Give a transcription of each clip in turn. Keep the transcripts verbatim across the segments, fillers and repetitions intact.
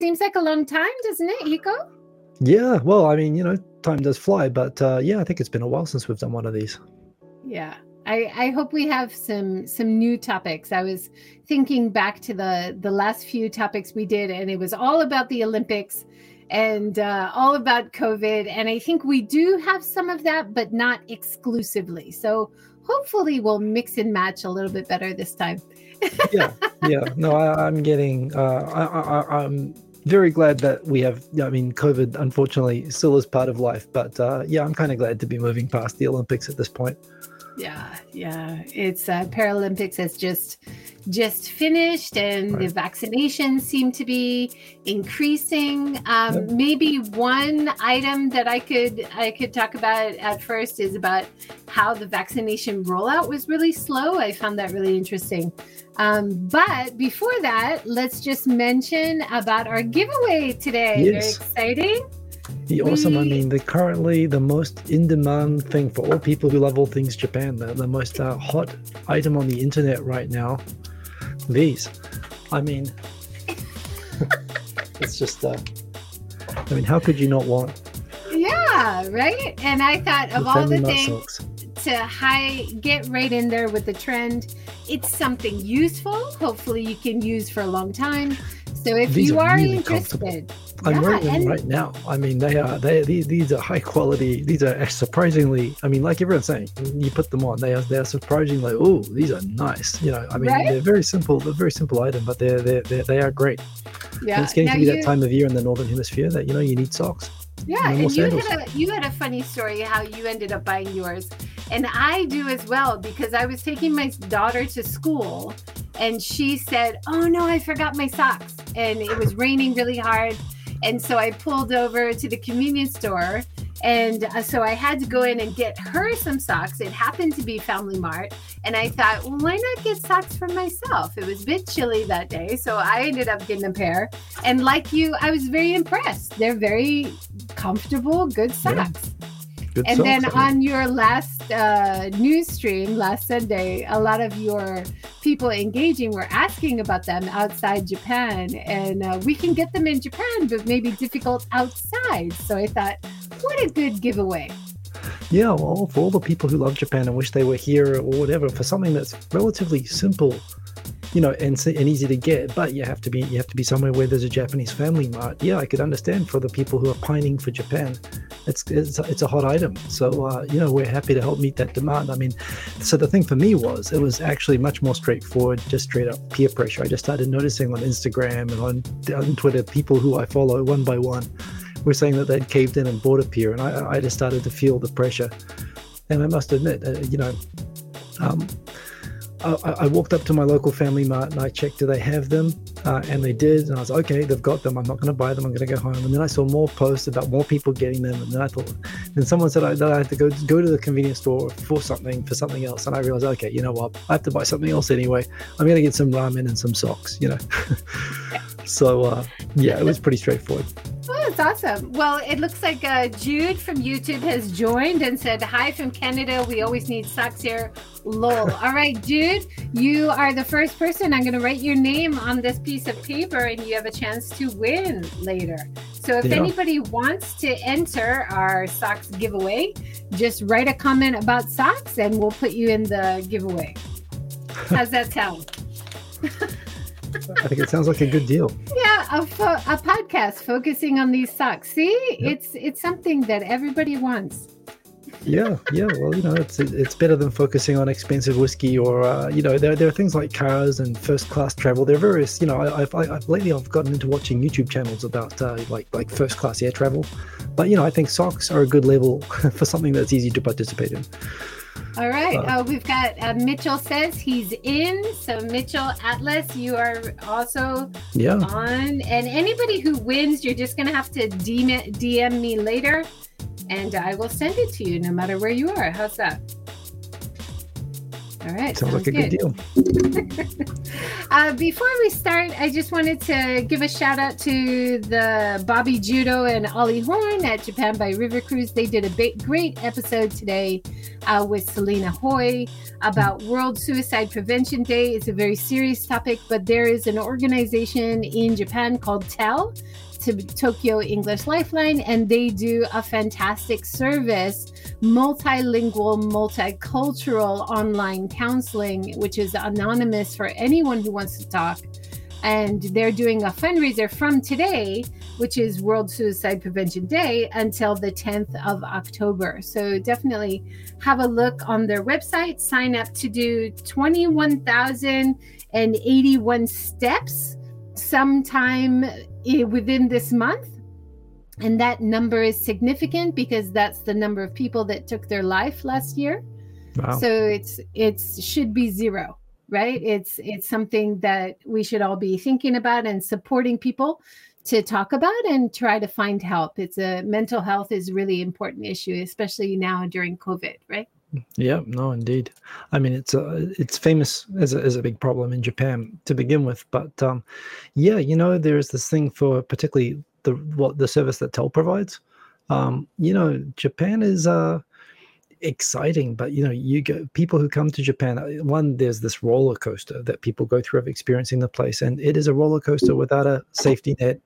Seems like a long time, doesn't it, Eko? Yeah, well, I mean, you know, time does fly, but uh, yeah, I think it's been a while since we've done one of these. Yeah, I, I hope we have some some new topics. I was thinking back to the, the last few topics we did, and it was all about the Olympics and uh, all about COVID. And I think we do have some of that, but not exclusively. So hopefully we'll mix and match a little bit better this time. yeah, yeah. No, I, I'm getting, uh, I, I, I'm very glad that we have, I mean, COVID, unfortunately, still is part of life. But uh, yeah, I'm kind of glad to be moving past the Olympics at this point. Yeah, yeah. It's uh, Paralympics has just just finished, and right. The vaccinations seem to be increasing. Um, yep. Maybe one item that I could I could talk about at first is about how the vaccination rollout was really slow. I found that really interesting. Um, but before that, let's just mention about our giveaway today. Yes. Very exciting. The awesome, I mean, the currently the most in-demand thing for all people who love all things Japan, the, the most uh, hot item on the internet right now. These, I mean, it's just, uh, I mean, how could you not want? Yeah, right? And I thought of all the things to high, get right in there with the trend, it's something useful, hopefully you can use for a long time. So if these you are, are really interested, I'm yeah, wearing them and... right now. I mean, they are they these, these are high quality. These are surprisingly. I mean, like everyone's saying, you put them on. They are they are surprisingly. Oh, these are nice. You know, I mean, right? They're very simple. They're a very simple item, but they're they they are great. Yeah. And it's getting now to be you... that time of year in the northern hemisphere that you know you need socks. Yeah, and, and you had a you had a funny story how you ended up buying yours, and I do as well because I was taking my daughter to school. And she said, oh, no, I forgot my socks. And it was raining really hard. And so I pulled over to the convenience store. And so I had to go in and get her some socks. It happened to be Family Mart. And I thought, well, why not get socks for myself? It was a bit chilly that day. So I ended up getting a pair. And like you, I was very impressed. They're very comfortable, good socks. Yeah. Good and socks, then I mean. On your last uh, news stream last Sunday, a lot of your people engaging were asking about them outside Japan. And uh, we can get them in Japan, but maybe difficult outside. So I thought, what a good giveaway. Yeah, well, for all the people who love Japan and wish they were here or whatever, for something that's relatively simple, you know, and and easy to get, but you have to be you have to be somewhere where there's a Japanese Family Mart. Yeah, I could understand for the people who are pining for Japan. It's it's, it's a hot item, so uh, you know we're happy to help meet that demand. I mean, so the thing for me was it was actually much more straightforward, just straight up peer pressure. I just started noticing on Instagram and on, on Twitter, people who I follow one by one were saying that they'd caved in and bought a peer, and I, I just started to feel the pressure. And I must admit, uh, you know. Um, I, I walked up to my local Family Mart and I checked, do they have them? Uh, and they did. And I was like, okay, they've got them. I'm not going to buy them. I'm going to go home. And then I saw more posts about more people getting them. And then I thought, then someone said I, that I had to go go to the convenience store for something, for something else. And I realized, okay, you know what? I have to buy something else anyway. I'm going to get some ramen and some socks, you know. so, uh, yeah, it was pretty straightforward. Oh, that's awesome. Well, it looks like uh, Jude from YouTube has joined and said, hi from Canada. We always need socks here. Lol. All right, Jude, you are the first person. I'm going to write your name on this piece of paper and you have a chance to win later. So if yeah. anybody wants to enter our socks giveaway, just write a comment about socks and we'll put you in the giveaway. How's that sound? I think it sounds like a good deal. Yeah, a, fo- a podcast focusing on these socks. See, yep. it's it's something that everybody wants. yeah, yeah. Well, you know, it's it's better than focusing on expensive whiskey or, uh, you know, there there are things like cars and first class travel. There are various, you know, I, I've I, lately I've gotten into watching YouTube channels about uh, like like first class air travel, but you know, I think socks are a good level for something that's easy to participate in. All right. Uh, oh, we've got uh, Mitchell says he's in. So Mitchell Atlas, you are also yeah. on. And anybody who wins, you're just going to have to D M me later. And I will send it to you no matter where you are. How's that? All right. Sounds, sounds like a good, good deal. uh, before we start, I just wanted to give a shout out to the Bobby Judo and Ollie Horn at Japan by River Cruise. They did a ba- great episode today uh, with Selena Hoy about World Suicide Prevention Day. It's a very serious topic, but there is an organization in Japan called TEL, to Tokyo English Lifeline, and they do a fantastic service, multilingual, multicultural online counseling, which is anonymous for anyone who wants to talk. And they're doing a fundraiser from today, which is World Suicide Prevention Day, until the tenth of October. So definitely have a look on their website, sign up to do twenty-one thousand eighty-one steps sometime within this month. And that number is significant because that's the number of people that took their life last year. Wow. So it's it's should be zero, right? It's it's something that we should all be thinking about and supporting people to talk about and try to find help. It's a mental health is really important issue, especially now during COVID, right? Yeah, no, indeed. I mean, it's a, it's famous as a, as a big problem in Japan to begin with. But um, yeah, you know, there is this thing for particularly the what the service that TEL provides. Um, you know, Japan is uh, exciting, but you know, you go people who come to Japan. One, there's this roller coaster that people go through of experiencing the place, and it is a roller coaster without a safety net.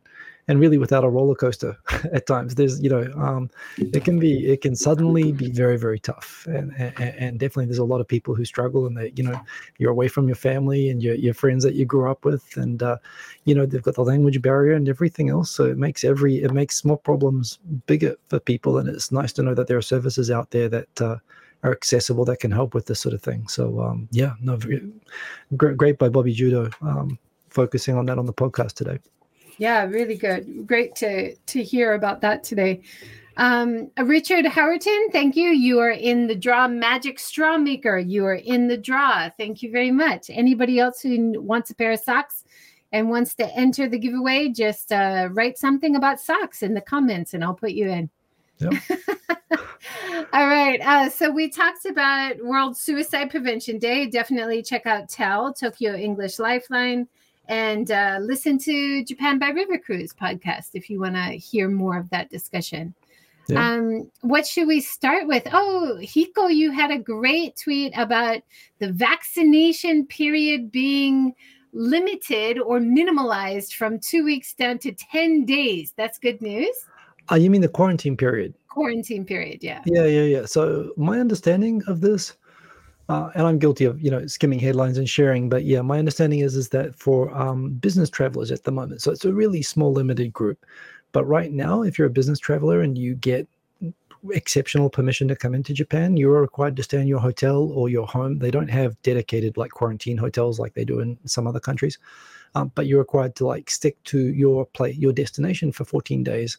And really without a roller coaster at times. There's, you know, um, it can be, it can suddenly be very, very tough. And, and and definitely there's a lot of people who struggle and they, you know, you're away from your family and your, your friends that you grew up with. And, uh, you know, they've got the language barrier and everything else. So it makes every, it makes small problems bigger for people. And it's nice to know that there are services out there that uh, are accessible that can help with this sort of thing. So um, yeah, no, very, great, great by Bobby Judo, um, focusing on that on the podcast today. Yeah, really good. Great to to hear about that today. Um, Richard Howerton, thank you. You are in the draw, Magic Straw Maker. You are in the draw. Thank you very much. Anybody else who wants a pair of socks and wants to enter the giveaway, just uh, write something about socks in the comments and I'll put you in. Yep. All right. Uh, so we talked about World Suicide Prevention Day. Definitely check out TEL, Tokyo English Lifeline. And uh, listen to Japan by River Cruise podcast if you want to hear more of that discussion. Yeah. Um, what should we start with? Oh, Hiko, you had a great tweet about the vaccination period being limited or minimalized from two weeks down to ten days. That's good news. Uh, you mean the quarantine period? Quarantine period, yeah. Yeah, yeah, yeah. So my understanding of this, Uh, and I'm guilty of, you know, skimming headlines and sharing. But yeah, my understanding is is that for um, business travelers at the moment, so it's a really small, limited group. But right now, if you're a business traveler and you get exceptional permission to come into Japan, you are required to stay in your hotel or your home. They don't have dedicated like quarantine hotels like they do in some other countries. Um, but you're required to like stick to your place, your destination for fourteen days.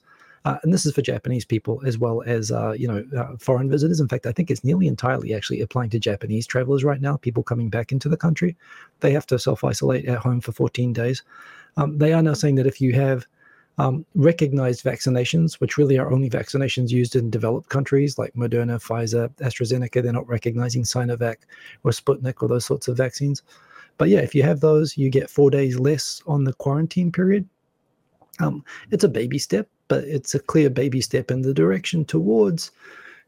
Uh, and this is for Japanese people as well as, uh, you know, uh, foreign visitors. In fact, I think it's nearly entirely actually applying to Japanese travelers right now, people coming back into the country. They have to self-isolate at home for fourteen days. Um, they are now saying that if you have um, recognized vaccinations, which really are only vaccinations used in developed countries like Moderna, Pfizer, AstraZeneca, they're not recognizing Sinovac or Sputnik or those sorts of vaccines. But yeah, if you have those, you get four days less on the quarantine period. Um, it's a baby step, but it's a clear baby step in the direction towards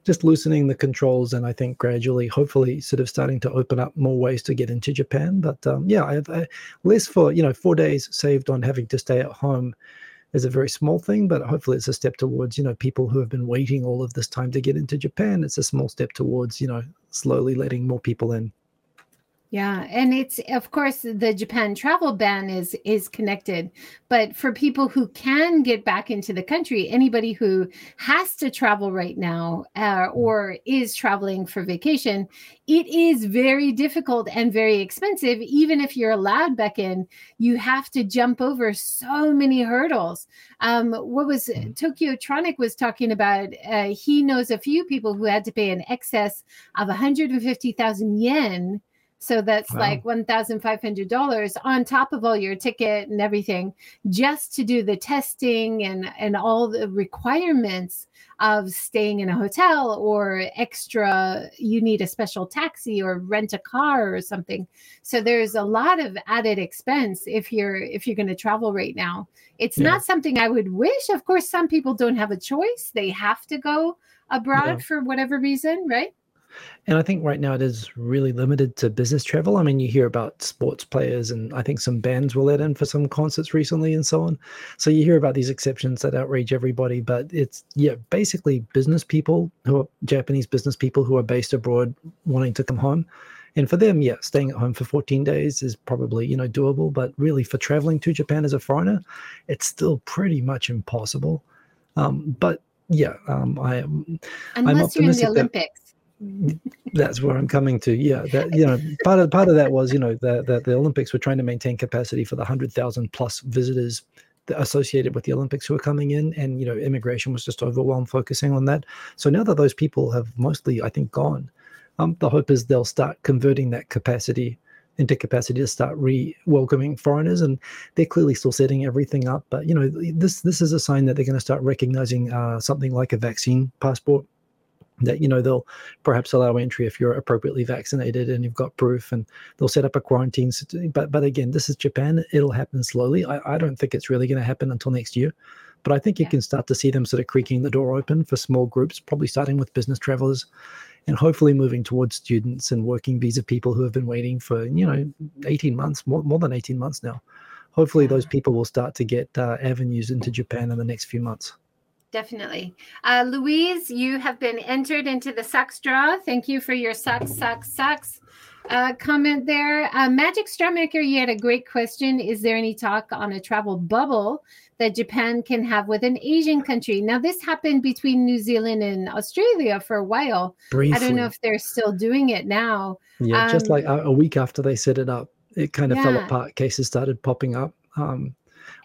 just loosening the controls and I think gradually, hopefully, sort of starting to open up more ways to get into Japan. But um, yeah, I have a, less for, you know, four days saved on having to stay at home is a very small thing, but hopefully it's a step towards, you know, people who have been waiting all of this time to get into Japan. It's a small step towards, you know, slowly letting more people in. Yeah. And it's, of course, the Japan travel ban is is connected. But for people who can get back into the country, anybody who has to travel right now uh, or is traveling for vacation, it is very difficult and very expensive. Even if you're allowed back in, you have to jump over so many hurdles. Um, what was Tokyo Tronic was talking about, uh, he knows a few people who had to pay an excess of one hundred fifty thousand yen So that's wow. like one thousand five hundred dollars on top of all your ticket and everything, just to do the testing and, and all the requirements of staying in a hotel, or extra, you need a special taxi or rent a car or something. So there's a lot of added expense if you're if you're going to travel right now. It's yeah. not something I would wish. Of course, some people don't have a choice. They have to go abroad yeah. for whatever reason, right? And I think right now it is really limited to business travel. I mean, you hear about sports players, and I think some bands were let in for some concerts recently and so on. So you hear about these exceptions that outrage everybody, but it's, yeah, basically business people who are Japanese business people who are based abroad wanting to come home. And for them, yeah, staying at home for fourteen days is probably, you know, doable, but really for traveling to Japan as a foreigner, it's still pretty much impossible. Um, but yeah, um, I, unless I'm you're in the Olympics. That, that's where I'm coming to. Yeah, that, you know, part of part of that was, you know, that the, the Olympics were trying to maintain capacity for the one hundred thousand plus visitors associated with the Olympics who are coming in, and you know, immigration was just overwhelmed focusing on that. So now that those people have mostly, I think, gone, um, the hope is they'll start converting that capacity into capacity to start re-welcoming foreigners, and they're clearly still setting everything up. But you know, this this is a sign that they're going to start recognizing uh, something like a vaccine passport. That, you know, they'll perhaps allow entry if you're appropriately vaccinated and you've got proof, and they'll set up a quarantine. But but again, this is Japan. It'll happen slowly. I, I don't think it's really going to happen until next year. But I think you yeah. can start to see them sort of creaking the door open for small groups, probably starting with business travelers and hopefully moving towards students and working visa people who have been waiting for, you know, eighteen months, more, more than eighteen months now. Hopefully those people will start to get uh, avenues into Japan in the next few months. Definitely. Uh, Louise, you have been entered into the sucks draw. Thank you for your sucks, sucks, sucks uh, comment there. Uh, Magic Strawmaker, you had a great question. Is there any talk on a travel bubble that Japan can have with an Asian country? Now, this happened between New Zealand and Australia for a while. Briefly. I don't know if they're still doing it now. Yeah, um, just like a, a week after they set it up, it kind of yeah. fell apart. Cases started popping up. Um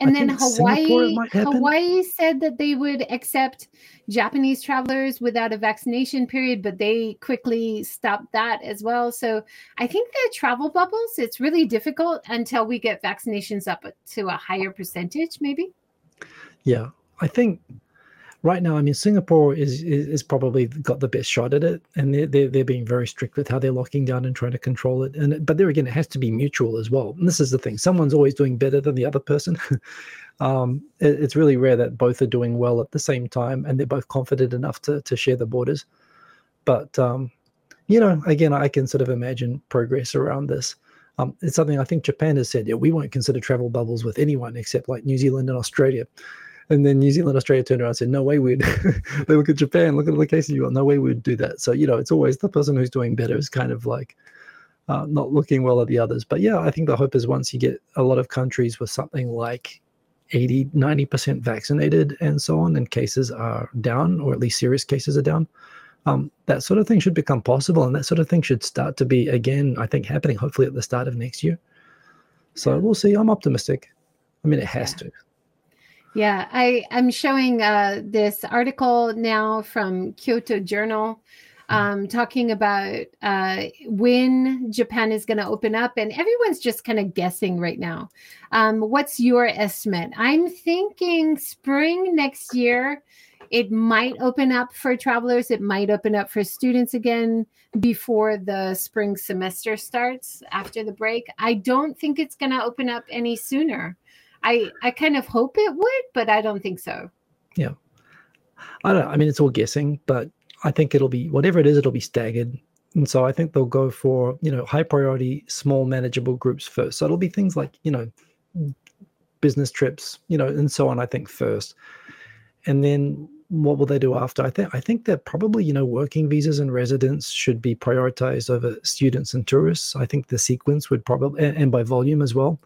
And I then Hawaii Hawaii said that they would accept Japanese travelers without a vaccination period, but they quickly stopped that as well. So I think the travel bubbles, it's really difficult until we get vaccinations up to a higher percentage, maybe. Yeah, I think right now, I mean, Singapore is is, is probably got the best shot at it. And they're, they're, they're being very strict with how they're locking down and trying to control it. And But there again, it has to be mutual as well. And this is the thing. Someone's always doing better than the other person. um, it, it's really rare that both are doing well at the same time and they're both confident enough to, to share the borders. But, um, you know, again, I can sort of imagine progress around this. Um, it's something I think Japan has said, yeah, we won't consider travel bubbles with anyone except like New Zealand and Australia. And then New Zealand, Australia turned around and said, no way we'd they look at Japan, look at the cases you got, no way we'd do that. So, you know, it's always the person who's doing better is kind of like uh, not looking well at the others. But yeah, I think the hope is once you get a lot of countries with something like eighty, ninety percent vaccinated and so on, and cases are down, or at least serious cases are down, um, that sort of thing should become possible. And that sort of thing should start to be, again, I think happening hopefully at the start of next year. So we'll see. I'm optimistic. I mean, it has yeah. to. Yeah, I, I'm showing uh, this article now from Kyoto Journal um, talking about uh, when Japan is going to open up, and everyone's just kind of guessing right now. Um, what's your estimate? I'm thinking spring next year. It might open up for travelers. It might open up for students again before the spring semester starts after the break. I don't think it's going to open up any sooner. I, I kind of hope it would, but I don't think so. Yeah. I don't I mean, it's all guessing, but I think it'll be, whatever it is, it'll be staggered. And so I think they'll go for, you know, high priority, small manageable groups first. So it'll be things like, you know, business trips, you know, and so on, I think first. And then what will they do after? I think I think that probably, you know, working visas and residents should be prioritized over students and tourists. I think the sequence would probably, and, and by volume as well.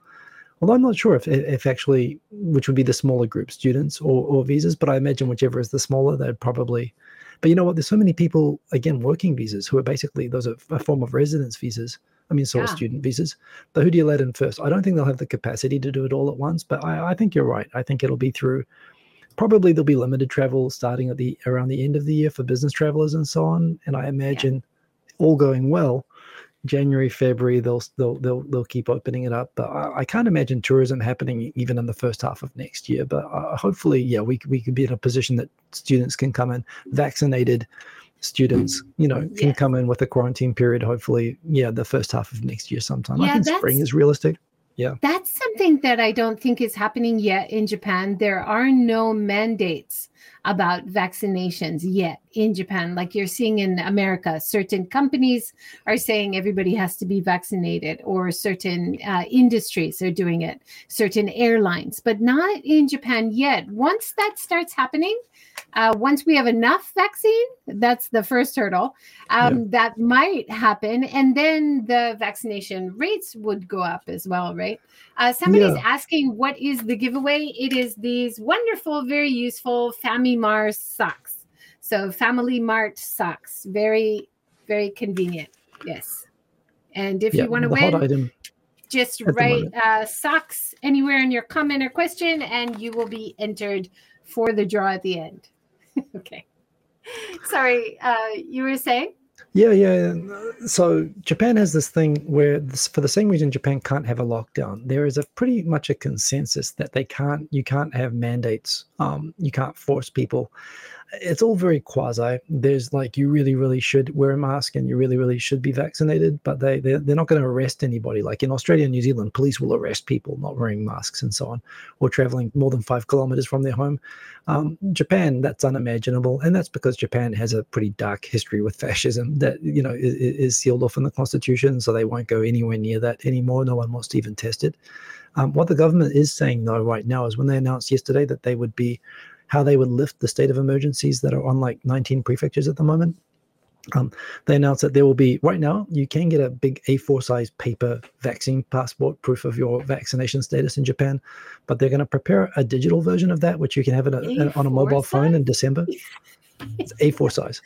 Although I'm not sure if if actually, which would be the smaller group, students or, or visas, but I imagine whichever is the smaller, they'd probably, but you know what, there's so many people, again, working visas who are basically, those are a form of residence visas. I mean, sort yeah. of student visas, but who do you let in first? I don't think they'll have the capacity to do it all at once, but I, I think you're right. I think it'll be through, probably there'll be limited travel starting at the around the end of the year for business travelers and so on. And I imagine yeah. all going well, January, February, they'll they'll they'll, they'll keep opening it up. But I, I can't imagine tourism happening even in the first half of next year. But uh, hopefully, yeah, we we could be in a position that students can come in vaccinated. Students, you know, can yeah. come in with a quarantine period. Hopefully, yeah, the first half of next year sometime. Yeah, I think spring is realistic. Yeah, that's something that I don't think is happening yet in Japan. There are no mandates about vaccinations yet in Japan, like you're seeing in America. Certain companies are saying everybody has to be vaccinated, or certain uh, industries are doing it, certain airlines, but not in Japan yet. Once that starts happening, uh, once we have enough vaccine, that's the first hurdle, um, yeah. that might happen. And then the vaccination rates would go up as well, right? Uh, somebody's yeah. asking, what is the giveaway? It is these wonderful, very useful Family Mart socks. So Family Mart socks. Very, very convenient. Yes. And if yeah, you want to win, item, just write uh, socks anywhere in your comment or question, and you will be entered for the draw at the end. Okay. Sorry, uh, you were saying? Yeah, yeah. So Japan has this thing where, this, for the same reason Japan can't have a lockdown, there is a pretty much a consensus that they can't. You can't have mandates. Um, you can't force people. It's all very quasi. There's like, you really, really should wear a mask and you really, really should be vaccinated, but they, they're, they're not going to arrest anybody. Like in Australia and New Zealand, police will arrest people not wearing masks and so on, or traveling more than five kilometers from their home. Um, Japan, that's unimaginable. And that's because Japan has a pretty dark history with fascism that, you know, is, is sealed off in the constitution. So they won't go anywhere near that anymore. No one wants to even test it. Um, what the government is saying though right now is when they announced yesterday that they would be, how they would lift the state of emergencies that are on like nineteen prefectures at the moment. Um, they announced that there will be, right now, you can get a big A four size paper vaccine passport, proof of your vaccination status in Japan, but they're going to prepare a digital version of that, which you can have in a, in, on a mobile size? phone in December. It's A four size.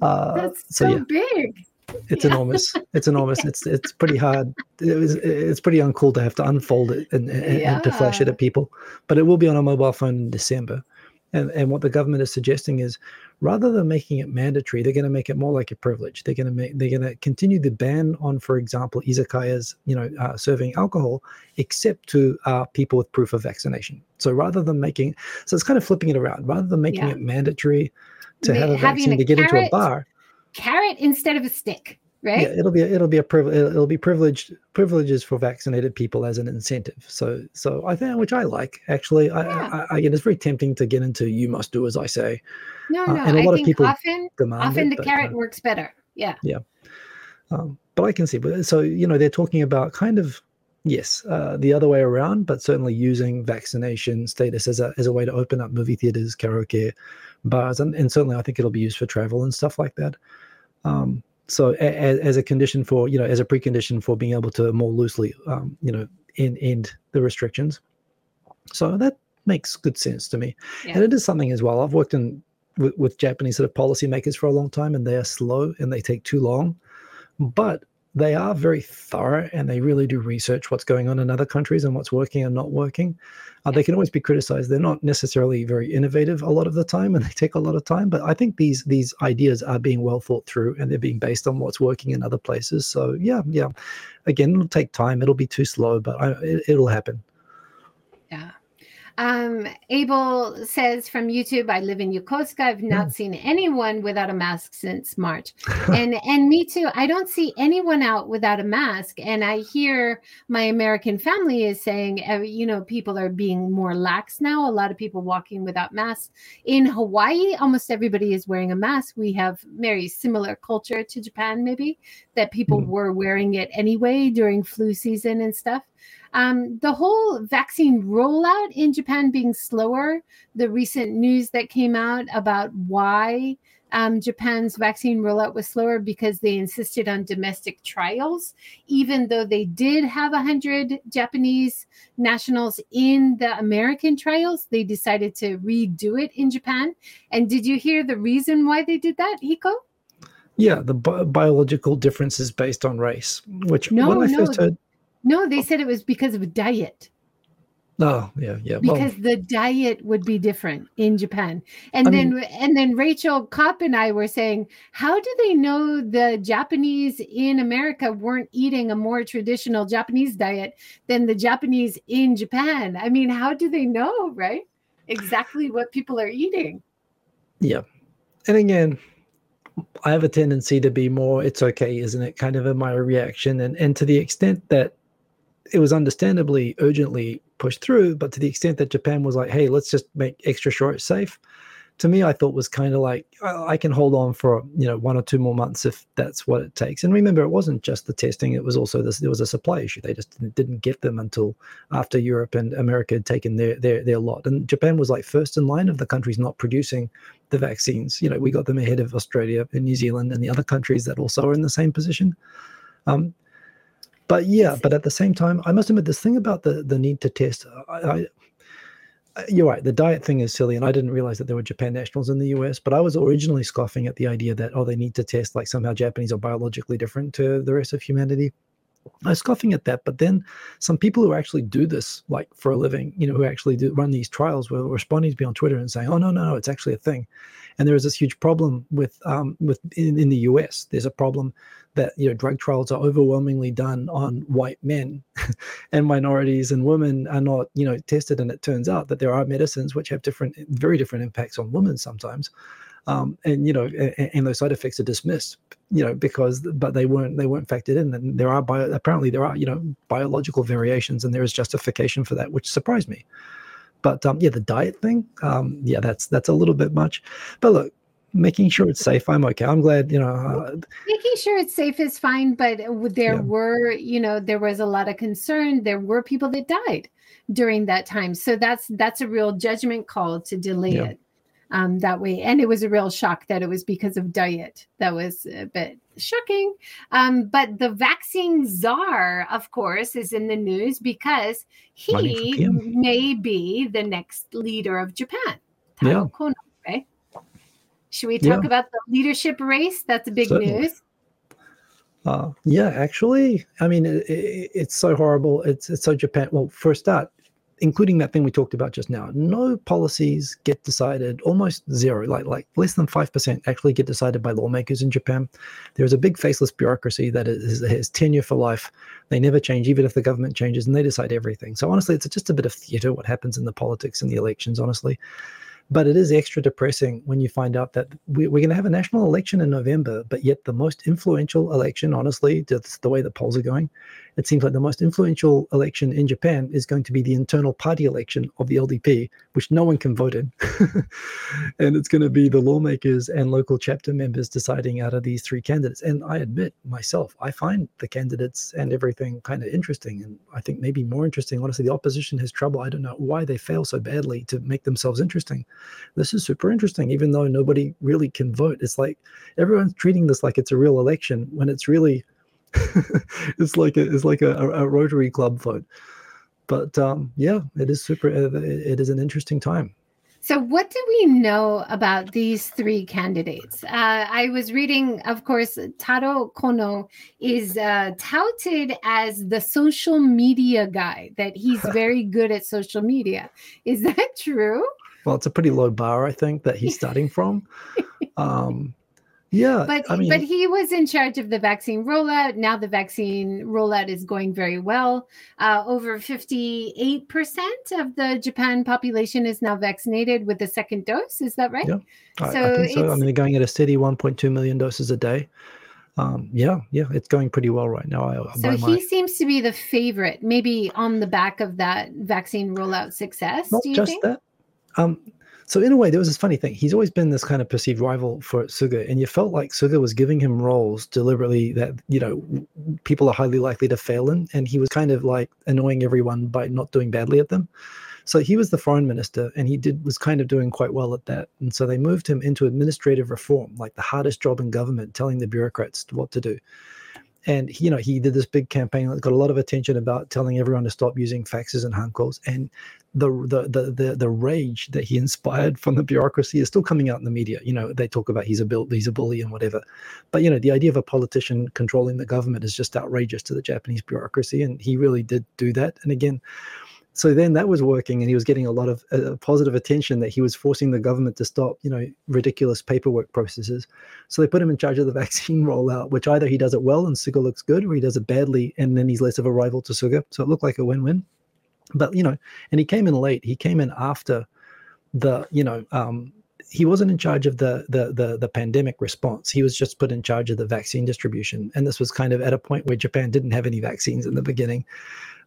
Uh, That's so, so yeah. big. It's yeah. enormous. It's enormous. It's it's pretty hard. It was, it's pretty uncool to have to unfold it and, and, yeah. and to flash it at people. But it will be on a mobile phone in December. And and what the government is suggesting is, rather than making it mandatory, they're going to make it more like a privilege. They're going to make they're going to continue the ban on, for example, izakayas, you know, uh, serving alcohol, except to uh, people with proof of vaccination. So rather than making, so it's kind of flipping it around. Rather than making yeah. it mandatory to they, have a vaccine to get carrot. into a bar. Carrot instead of a stick, right? Yeah, it'll be it'll be a privilege. It'll be privileged privileges for vaccinated people as an incentive. So so I think, which I like actually. I, yeah. I, I it's very tempting to get into you must do as I say. No, no, uh, and a I lot think of people often often it, the but, carrot uh, works better. Yeah, yeah. Um, but I can see. But so you know, they're talking about kind of yes, uh, the other way around, but certainly using vaccination status as a as a way to open up movie theaters, karaoke, bars, and, and certainly I think it'll be used for travel and stuff like that. Um, so as, as a condition for, you know, as a precondition for being able to more loosely, um, you know, end, end the restrictions. So that makes good sense to me. Yeah. And it is something as well. I've worked in with, with Japanese sort of policymakers for a long time, and they are slow and they take too long, but they are very thorough and they really do research what's going on in other countries and what's working and not working. Uh, they can always be criticized. They're not necessarily very innovative a lot of the time, and they take a lot of time. But I think these these ideas are being well thought through, and they're being based on what's working in other places. So yeah, yeah. Again, it'll take time. It'll be too slow, but I, it, it'll happen. Yeah. Um, Abel says from YouTube, I live in Yokosuka. I've not mm. seen anyone without a mask since March. and and me too. I don't see anyone out without a mask. And I hear my American family is saying, uh, you know, people are being more lax now. A lot of people walking without masks. In Hawaii, almost everybody is wearing a mask. We have very similar culture to Japan, maybe, that people mm. were wearing it anyway during flu season and stuff. Um, the whole vaccine rollout in Japan being slower, the recent news that came out about why um, Japan's vaccine rollout was slower because they insisted on domestic trials, even though they did have one hundred Japanese nationals in the American trials, they decided to redo it in Japan. And did you hear the reason why they did that, Hiko? Yeah, the bi- biological differences based on race, which no, when I no, first heard... No, they said it was because of diet. Oh, yeah, yeah. Because well, the diet would be different in Japan. And I then mean, and then Rachel Kopp and I were saying, how do they know the Japanese in America weren't eating a more traditional Japanese diet than the Japanese in Japan? I mean, how do they know, right? Exactly what people are eating. Yeah. And again, I have a tendency to be more, it's okay, isn't it? Kind of in my reaction. And, and to the extent that it was understandably urgently pushed through, but to the extent that Japan was like, hey, let's just make extra short safe, to me, I thought was kind of like, I can hold on for, you know, one or two more months if that's what it takes. And remember, it wasn't just the testing. It was also this, there was a supply issue. They just didn't, didn't get them until after Europe and America had taken their, their, their lot. And Japan was like first in line of the countries not producing the vaccines. You know, we got them ahead of Australia and New Zealand and the other countries that also are in the same position. Um, But yeah, but at the same time, I must admit this thing about the, the need to test. I, I, you're right, the diet thing is silly, and I didn't realize that there were Japan nationals in the U S, but I was originally scoffing at the idea that, oh, they need to test, like somehow Japanese are biologically different to the rest of humanity. I was scoffing at that, but then some people who actually do this, like for a living, you know, who actually do run these trials, were responding to me on Twitter and saying, "Oh no, no, no, it's actually a thing," and there is this huge problem with, um, with in, in the U S. There's a problem that you know drug trials are overwhelmingly done on white men, and minorities and women are not, you know, tested. And it turns out that there are medicines which have different, very different impacts on women sometimes. Um, and, you know, and, and those side effects are dismissed, you know, because, but they weren't, they weren't factored in. And there are, bio, apparently there are, you know, biological variations, and there is justification for that, which surprised me. But um, yeah, the diet thing, um, yeah, that's, that's a little bit much. But look, making sure it's safe, I'm okay. I'm glad, you know. Uh, making sure it's safe is fine, but there yeah. were, you know, there was a lot of concern. There were people that died during that time. So that's, that's a real judgment call to delay yeah. it. Um, that way. And it was a real shock that it was because of diet. That was a bit shocking. Um, but the vaccine czar, of course, is in the news because he may be the next leader of Japan. Taro Kono, right? Should we talk yeah. about the leadership race? That's big Certainly. news. Uh, yeah, actually. I mean, it, it, it's so horrible. It's, it's so Japan. Well, for a start, including that thing we talked about just now, no policies get decided, almost zero, like like less than five percent actually get decided by lawmakers in Japan. There is a big faceless bureaucracy that is, has tenure for life. They never change, even if the government changes, and they decide everything. So honestly, it's just a bit of theater, what happens in the politics and the elections, honestly. But it is extra depressing when you find out that we, we're going to have a national election in November, but yet the most influential election, honestly, that's the way the polls are going, it seems like the most influential election in Japan is going to be the internal party election of the L D P, which no one can vote in. And it's going to be the lawmakers and local chapter members deciding out of these three candidates. And I admit myself, I find the candidates and everything kind of interesting. And I think maybe more interesting, honestly, the opposition has trouble. I don't know why they fail so badly to make themselves interesting. This is super interesting, even though nobody really can vote. It's like everyone's treating this like it's a real election when it's really it's like a, it's like a, a Rotary Club vote. But um, yeah, it is super. It, it is an interesting time. So what do we know about these three candidates? Uh, I was reading, of course, Taro Kono is uh, touted as the social media guy, that he's very good at social media. Is that true? Well, it's a pretty low bar, I think, that he's starting from. Um, yeah. But, I mean, but he was in charge of the vaccine rollout. Now the vaccine rollout is going very well. Uh, over fifty-eight percent of the Japan population is now vaccinated with the second dose. Is that right? Yeah, I, so I think so. I mean, they're going at a steady one point two million doses a day. Um, yeah, yeah, it's going pretty well right now. I, so he my... seems to be the favorite, maybe on the back of that vaccine rollout success. Not do you just think? that. Um, so in a way, there was this funny thing. He's always been this kind of perceived rival for Suga, and you felt like Suga was giving him roles deliberately that, you know, people are highly likely to fail in, and he was kind of like annoying everyone by not doing badly at them. So he was the foreign minister, and he did was kind of doing quite well at that. And so they moved him into administrative reform, like the hardest job in government, telling the bureaucrats what to do. And, you know, he did this big campaign that got a lot of attention about telling everyone to stop using faxes and hankos. And the, the the the the rage that he inspired from the bureaucracy is still coming out in the media. You know, they talk about he's a bull, he's a bully and whatever. But, you know, the idea of a politician controlling the government is just outrageous to the Japanese bureaucracy. And he really did do that. And again, So then that was working, and he was getting a lot of uh, positive attention that he was forcing the government to stop, you know, ridiculous paperwork processes. So they put him in charge of the vaccine rollout, which either he does it well and Suga looks good, or he does it badly and then he's less of a rival to Suga. So it looked like a win-win. But, you know, and he came in late. He came in after the, you know, um, he wasn't in charge of the, the the the pandemic response. He was just put in charge of the vaccine distribution. And this was kind of at a point where Japan didn't have any vaccines in the beginning.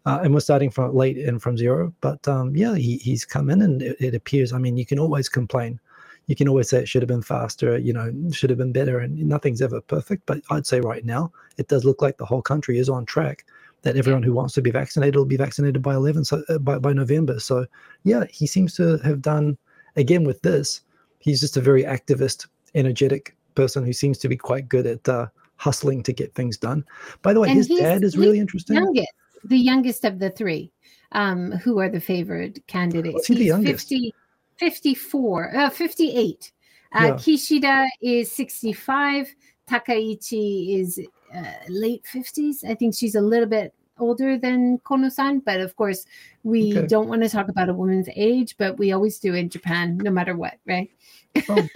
Uh, and we're starting from late and from zero. But, um, yeah, he, he's come in, and it, it appears, I mean, you can always complain. You can always say it should have been faster, you know, should have been better, and nothing's ever perfect. But I'd say right now it does look like the whole country is on track, that everyone who wants to be vaccinated will be vaccinated by eleven, so uh, by, by November. So, yeah, he seems to have done, again with this, he's just a very activist, energetic person who seems to be quite good at uh, hustling to get things done. By the way, and his dad is really interesting. Youngest. The youngest of the three, um, who are the favored candidates. He's fifty, fifty-four, uh, fifty-eight. Uh, yeah. Kishida is sixty-five. Takaichi is uh, late fifties. I think she's a little bit older than Kono-san, but of course, we okay. don't want to talk about a woman's age, but we always do in Japan, no matter what, right? Um.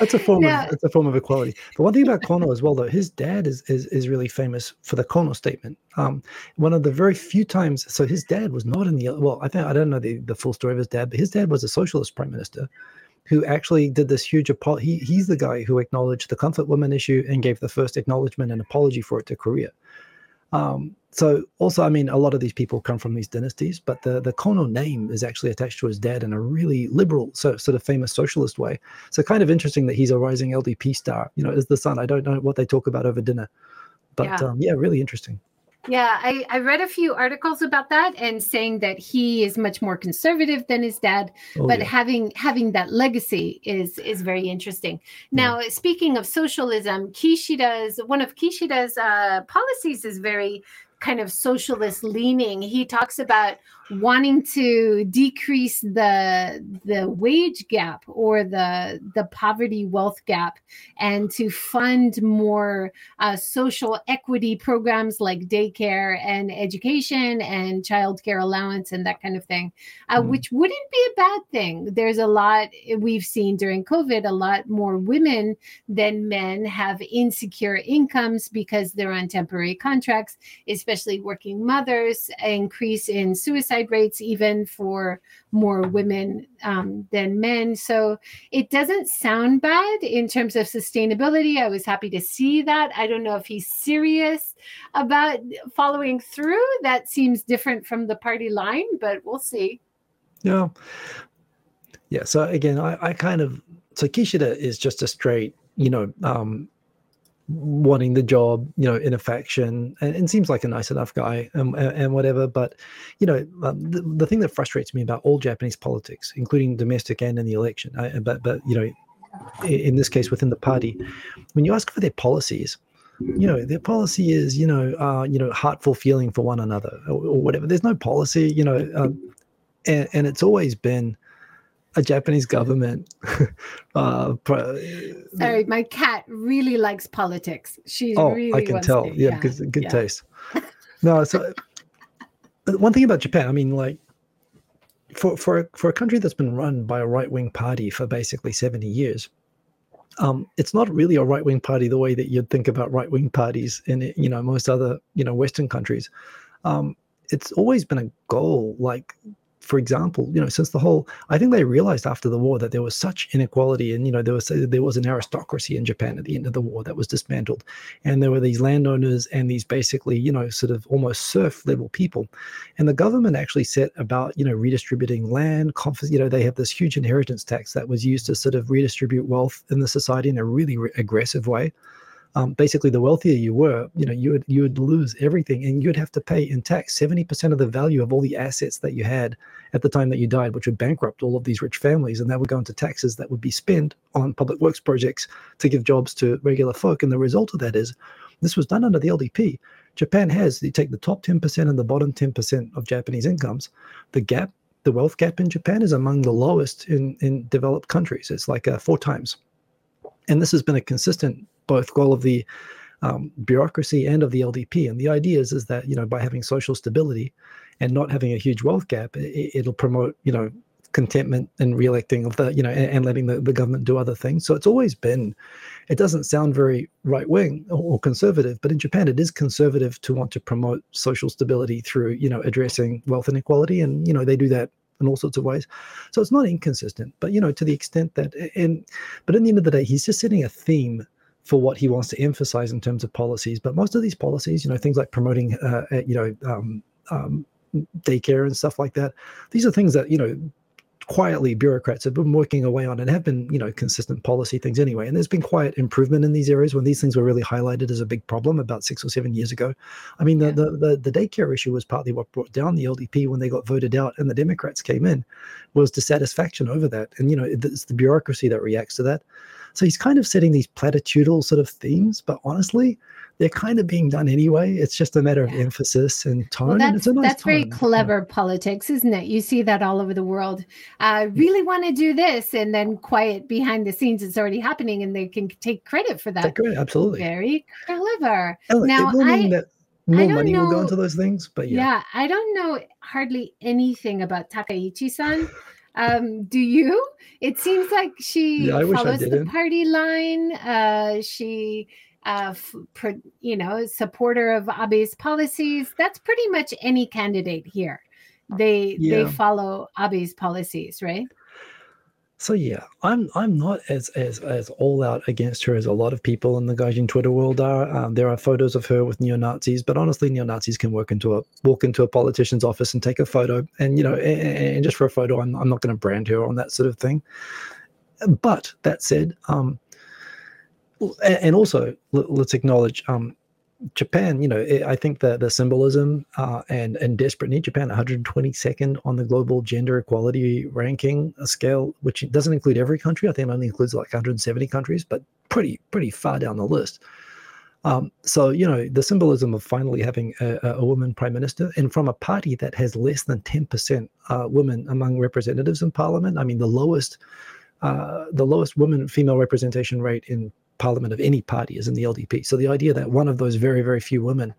That's a form yeah. of that's a form of equality. But one thing about Kono as well, though, his dad is is, is really famous for the Kono statement. Um, one of the very few times, so his dad was not in the well. I think I don't know the, the full story of his dad, but his dad was a socialist prime minister who actually did this huge apology. He, he's the guy who acknowledged the comfort women issue and gave the first acknowledgement and apology for it to Korea. Um, so also, I mean, a lot of these people come from these dynasties, but the, the Kono name is actually attached to his dad in a really liberal, so, sort of famous socialist way. So kind of interesting that he's a rising L D P star, you know, is the son. I don't know what they talk about over dinner, but yeah, um, yeah really interesting. Yeah, I, I read a few articles about that and saying that he is much more conservative than his dad, oh, but yeah. having having that legacy is is very interesting. Now, yeah. speaking of socialism, Kishida's one of Kishida's uh, policies is very kind of socialist leaning. He talks about wanting to decrease the the wage gap or the the poverty wealth gap, and to fund more uh, social equity programs like daycare and education and childcare allowance and that kind of thing, uh, mm. which wouldn't be a bad thing. There's a lot we've seen during COVID, a lot more women than men have insecure incomes because they're on temporary contracts, especially working mothers, an increase in suicide rates even for more women um, than men. So it doesn't sound bad in terms of sustainability. I was happy to see that. I don't know if he's serious about following through. That seems different from the party line, but we'll see. Yeah. Yeah. So again, I, I kind of, so Kishida is just a straight, you know, um, wanting the job, you know, in a faction, and, and seems like a nice enough guy and, and whatever. But, you know, um, the, the thing that frustrates me about all Japanese politics, including domestic and in the election, I, but, but, you know, in this case within the party, when you ask for their policies, you know, their policy is, you know, uh, you know, heartful feeling for one another or, or whatever. There's no policy, you know, um, and, and it's always been a Japanese government. uh, pro- Sorry, my cat really likes politics. She oh, really. Oh, I can wants tell. To, yeah, yeah, good, good yeah. taste. No, so one thing about Japan, I mean, like for for for a country that's been run by a right-wing party for basically seventy years, um, it's not really a right-wing party the way that you'd think about right-wing parties in, you know, most other, you know, Western countries. Um, it's always been a goal, like. For example, you know, since the whole, I think they realized after the war that there was such inequality, and you know, there was there was an aristocracy in Japan at the end of the war that was dismantled, and there were these landowners and these basically, you know, sort of almost serf level people, and the government actually set about, you know, redistributing land. Conf- you know, they have this huge inheritance tax that was used to sort of redistribute wealth in the society in a really re- aggressive way. Um, basically, the wealthier you were, you know, you would you would lose everything, and you'd have to pay in tax seventy percent of the value of all the assets that you had at the time that you died, which would bankrupt all of these rich families, and that would go into taxes that would be spent on public works projects to give jobs to regular folk. And the result of that is, this was done under the L D P. Japan has, you take the top ten percent and the bottom ten percent of Japanese incomes, the gap, the wealth gap in Japan is among the lowest in, in developed countries. It's like uh, four times. And this has been a consistent both goal of the um, bureaucracy and of the L D P. And the idea is, is that, you know, by having social stability and not having a huge wealth gap, it, it'll promote, you know, contentment and re-electing of the, you know, and, and letting the, the government do other things. So it's always been, it doesn't sound very right-wing or conservative, but in Japan it is conservative to want to promote social stability through, you know, addressing wealth inequality. And, you know, they do that in all sorts of ways. So it's not inconsistent, but, you know, to the extent that, and, but in the end of the day, he's just setting a theme for what he wants to emphasize in terms of policies. But most of these policies, you know, things like promoting, uh, you know, um, um, daycare and stuff like that, these are things that, you know, quietly bureaucrats have been working away on and have been, you know, consistent policy things anyway. And there's been quiet improvement in these areas when these things were really highlighted as a big problem about six or seven years ago. I mean, the, yeah. the, the, the daycare issue was partly what brought down the L D P when they got voted out and the Democrats came in, was dissatisfaction over that. And, you know, it's the bureaucracy that reacts to that. So he's kind of setting these platitudinal sort of themes, but honestly, they're kind of being done anyway. It's just a matter of yeah. emphasis and tone. Well, that's, and it's a nice that's tone. Very clever yeah. politics, isn't it? You see that all over the world. I uh, really want to do this, and then quiet behind the scenes, it's already happening, and they can take credit for that. Take credit, absolutely. Very clever. Ellen, now, it will I, mean that more money know, will go into those things, but yeah. Yeah, I don't know hardly anything about Takaichi-san. Um, do you? It seems like she yeah, follows the party line. Uh, she... Uh, f- pro, you know, supporter of Abe's policies. That's pretty much any candidate here. They yeah. they follow Abe's policies, right? So yeah, I'm I'm not as as as all out against her as a lot of people in the Gaijin Twitter world are. Um, there are photos of her with neo Nazis, but honestly, neo Nazis can work into a walk into a politician's office and take a photo, and you know, and, and just for a photo, I'm I'm not going to brand her on that sort of thing. But that said, um. And also, let's acknowledge um, Japan, you know, I think that the symbolism uh, and, and desperate need, Japan, one hundred twenty-second on the global gender equality ranking scale, which doesn't include every country. I think it only includes like one hundred seventy countries, but pretty, pretty far down the list. Um, so, you know, the symbolism of finally having a, a woman prime minister, and from a party that has less than ten percent uh, women among representatives in parliament. I mean, the lowest, uh, the lowest women female representation rate in parliament of any party is in the L D P. So the idea that one of those very, very few women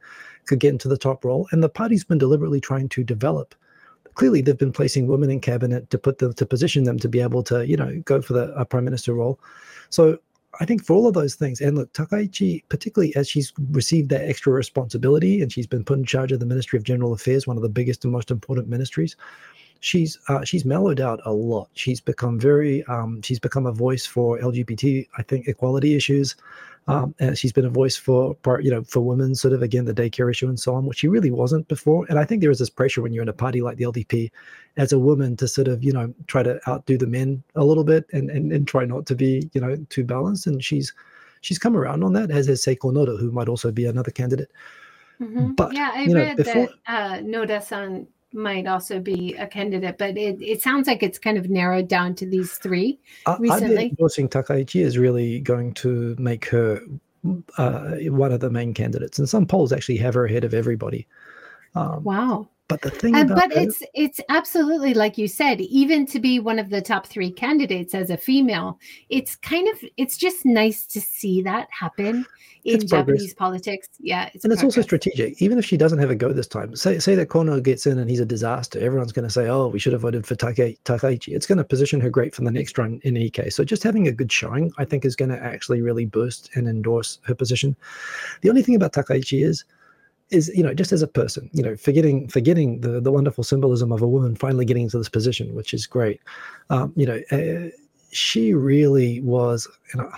could get into the top role, and the party's been deliberately trying to develop. Clearly, they've been placing women in cabinet to put them, to position them to be able to, you know, go for the uh, prime minister role. So I think for all of those things, and look, Takaichi, particularly as she's received that extra responsibility and she's been put in charge of the Ministry of General Affairs, one of the biggest and most important ministries, She's uh, she's mellowed out a lot. She's become very um, she's become a voice for L G B T, I think, equality issues. Um, and she's been a voice for, you know, for women, sort of, again, the daycare issue and so on, which she really wasn't before. And I think there is this pressure when you're in a party like the L D P as a woman to sort of, you know, try to outdo the men a little bit and and, and try not to be, you know, too balanced. And she's she's come around on that, as has Seiko Noda, who might also be another candidate. Mm-hmm. But yeah, I you know, read before, that uh, Noda-san might also be a candidate, but it, it sounds like it's kind of narrowed down to these three I, recently. I'm endorsing Takaichi is really going to make her uh, one of the main candidates, and some polls actually have her ahead of everybody. Um, wow! But the thing, uh, about but her, it's it's absolutely, like you said, even to be one of the top three candidates as a female, it's kind of it's just nice to see that happen in Japanese progress. Politics. Yeah. It's and progress. It's also strategic. Even if she doesn't have a go this time, say say that Kono gets in and he's a disaster, everyone's going to say, oh, we should have voted for Take, Takaichi. It's going to position her great for the next run in any case. So just having a good showing, I think, is going to actually really boost and endorse her position. The only thing about Takaichi is, is, you know, just as a person, you know, forgetting forgetting the, the wonderful symbolism of a woman finally getting into this position, which is great. Um, you know, uh, she really was, you know,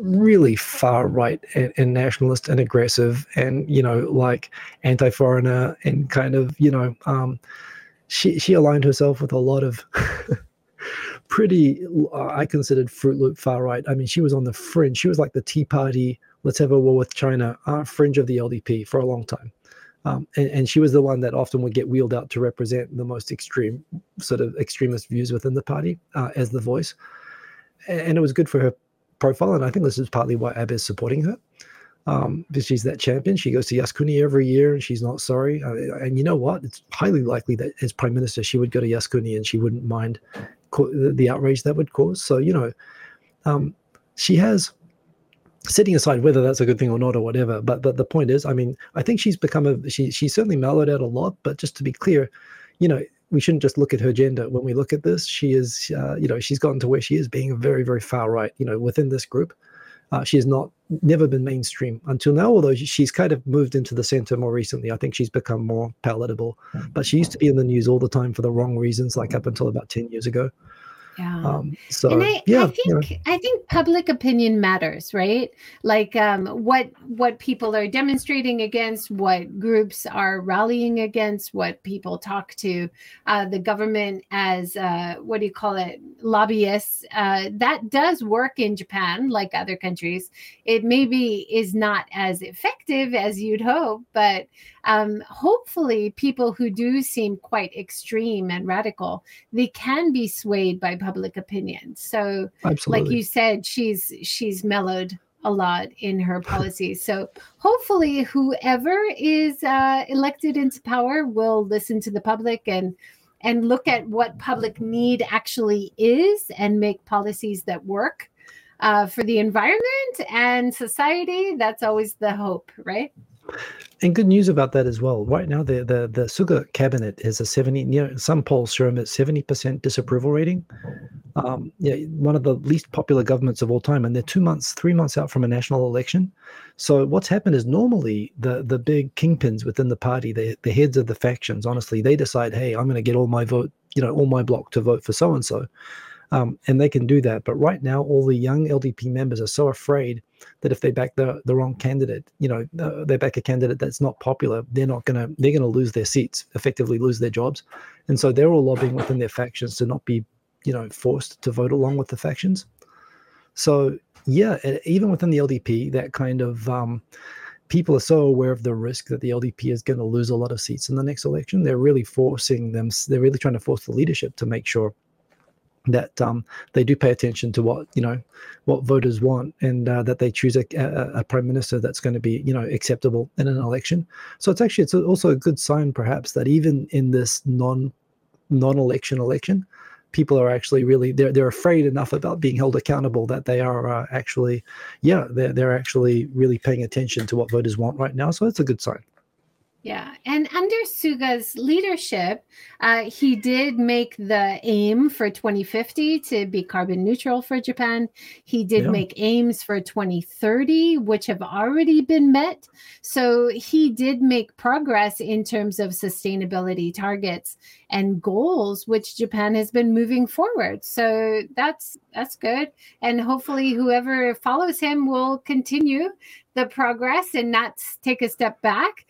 really far right and, and nationalist and aggressive and, you know, like anti-foreigner and kind of, you know, um, she she aligned herself with a lot of pretty, uh, I considered Fruit Loop far right. I mean, she was on the fringe. She was like the Tea Party, let's have a war with China, uh, fringe of the L D P for a long time. Um, and, and she was the one that often would get wheeled out to represent the most extreme sort of extremist views within the party uh, as the voice. And, and it was good for her profile, and I think this is partly why Abe is supporting her. Um, because she's that champion. She goes to Yasukuni every year, and she's not sorry. Uh, and you know what? It's highly likely that as prime minister, she would go to Yasukuni, and she wouldn't mind co- the outrage that would cause. So, you know, um, she has setting aside whether that's a good thing or not or whatever, but but the point is, I mean, I think she's become a she she's certainly mellowed out a lot. But just to be clear, you know, we shouldn't just look at her gender when we look at this. She is, uh, you know, she's gotten to where she is being very, very far right, you know, within this group. Uh, she has not never been mainstream until now, although she's kind of moved into the center more recently. I think she's become more palatable, but she used to be in the news all the time for the wrong reasons, like up until about ten years ago. Yeah. Um, so and I, yeah, I think you know. I think public opinion matters, right? Like um, what what people are demonstrating against, what groups are rallying against, what people talk to uh, the government as uh, what do you call it, lobbyists. Uh, that does work in Japan, like other countries. It maybe is not as effective as you'd hope, but um, hopefully, people who do seem quite extreme and radical, they can be swayed by public opinion. So Absolutely. Like you said, she's she's mellowed a lot in her policies. So hopefully whoever is uh, elected into power will listen to the public and and look at what public need actually is and make policies that work uh, for the environment and society. That's always the hope, right? And good news about that as well. Right now, the the, the Suga cabinet is a seventy. You know, some polls show him at seventy percent disapproval rating. Um, yeah, one of the least popular governments of all time, and they're two months, three months out from a national election. So what's happened is normally the the big kingpins within the party, the the heads of the factions, honestly, they decide, hey, I'm going to get all my vote, you know, all my block to vote for so and so. Um, and they can do that. But right now, all the young L D P members are so afraid that if they back the, the wrong candidate, you know, uh, they back a candidate that's not popular, they're not going to, they're going to lose their seats, effectively lose their jobs. And so they're all lobbying within their factions to not be, you know, forced to vote along with the factions. So, yeah, even within the L D P, that kind of um, people are so aware of the risk that the L D P is going to lose a lot of seats in the next election. They're really forcing them. They're really trying to force the leadership to make sure that um, they do pay attention to what, you know, what voters want, and uh, that they choose a, a, a prime minister that's going to be, you know, acceptable in an election. So it's actually, it's also a good sign, perhaps, that even in this non, non-election election, people are actually really, they're, they're afraid enough about being held accountable that they are uh, actually, yeah, they're, they're actually really paying attention to what voters want right now. So it's a good sign. Yeah. And under Suga's leadership, uh, he did make the aim for twenty fifty to be carbon neutral for Japan. He did yeah. make aims for twenty thirty, which have already been met. So he did make progress in terms of sustainability targets and goals, which Japan has been moving forward. So that's that's good. And hopefully whoever follows him will continue the progress and not take a step back.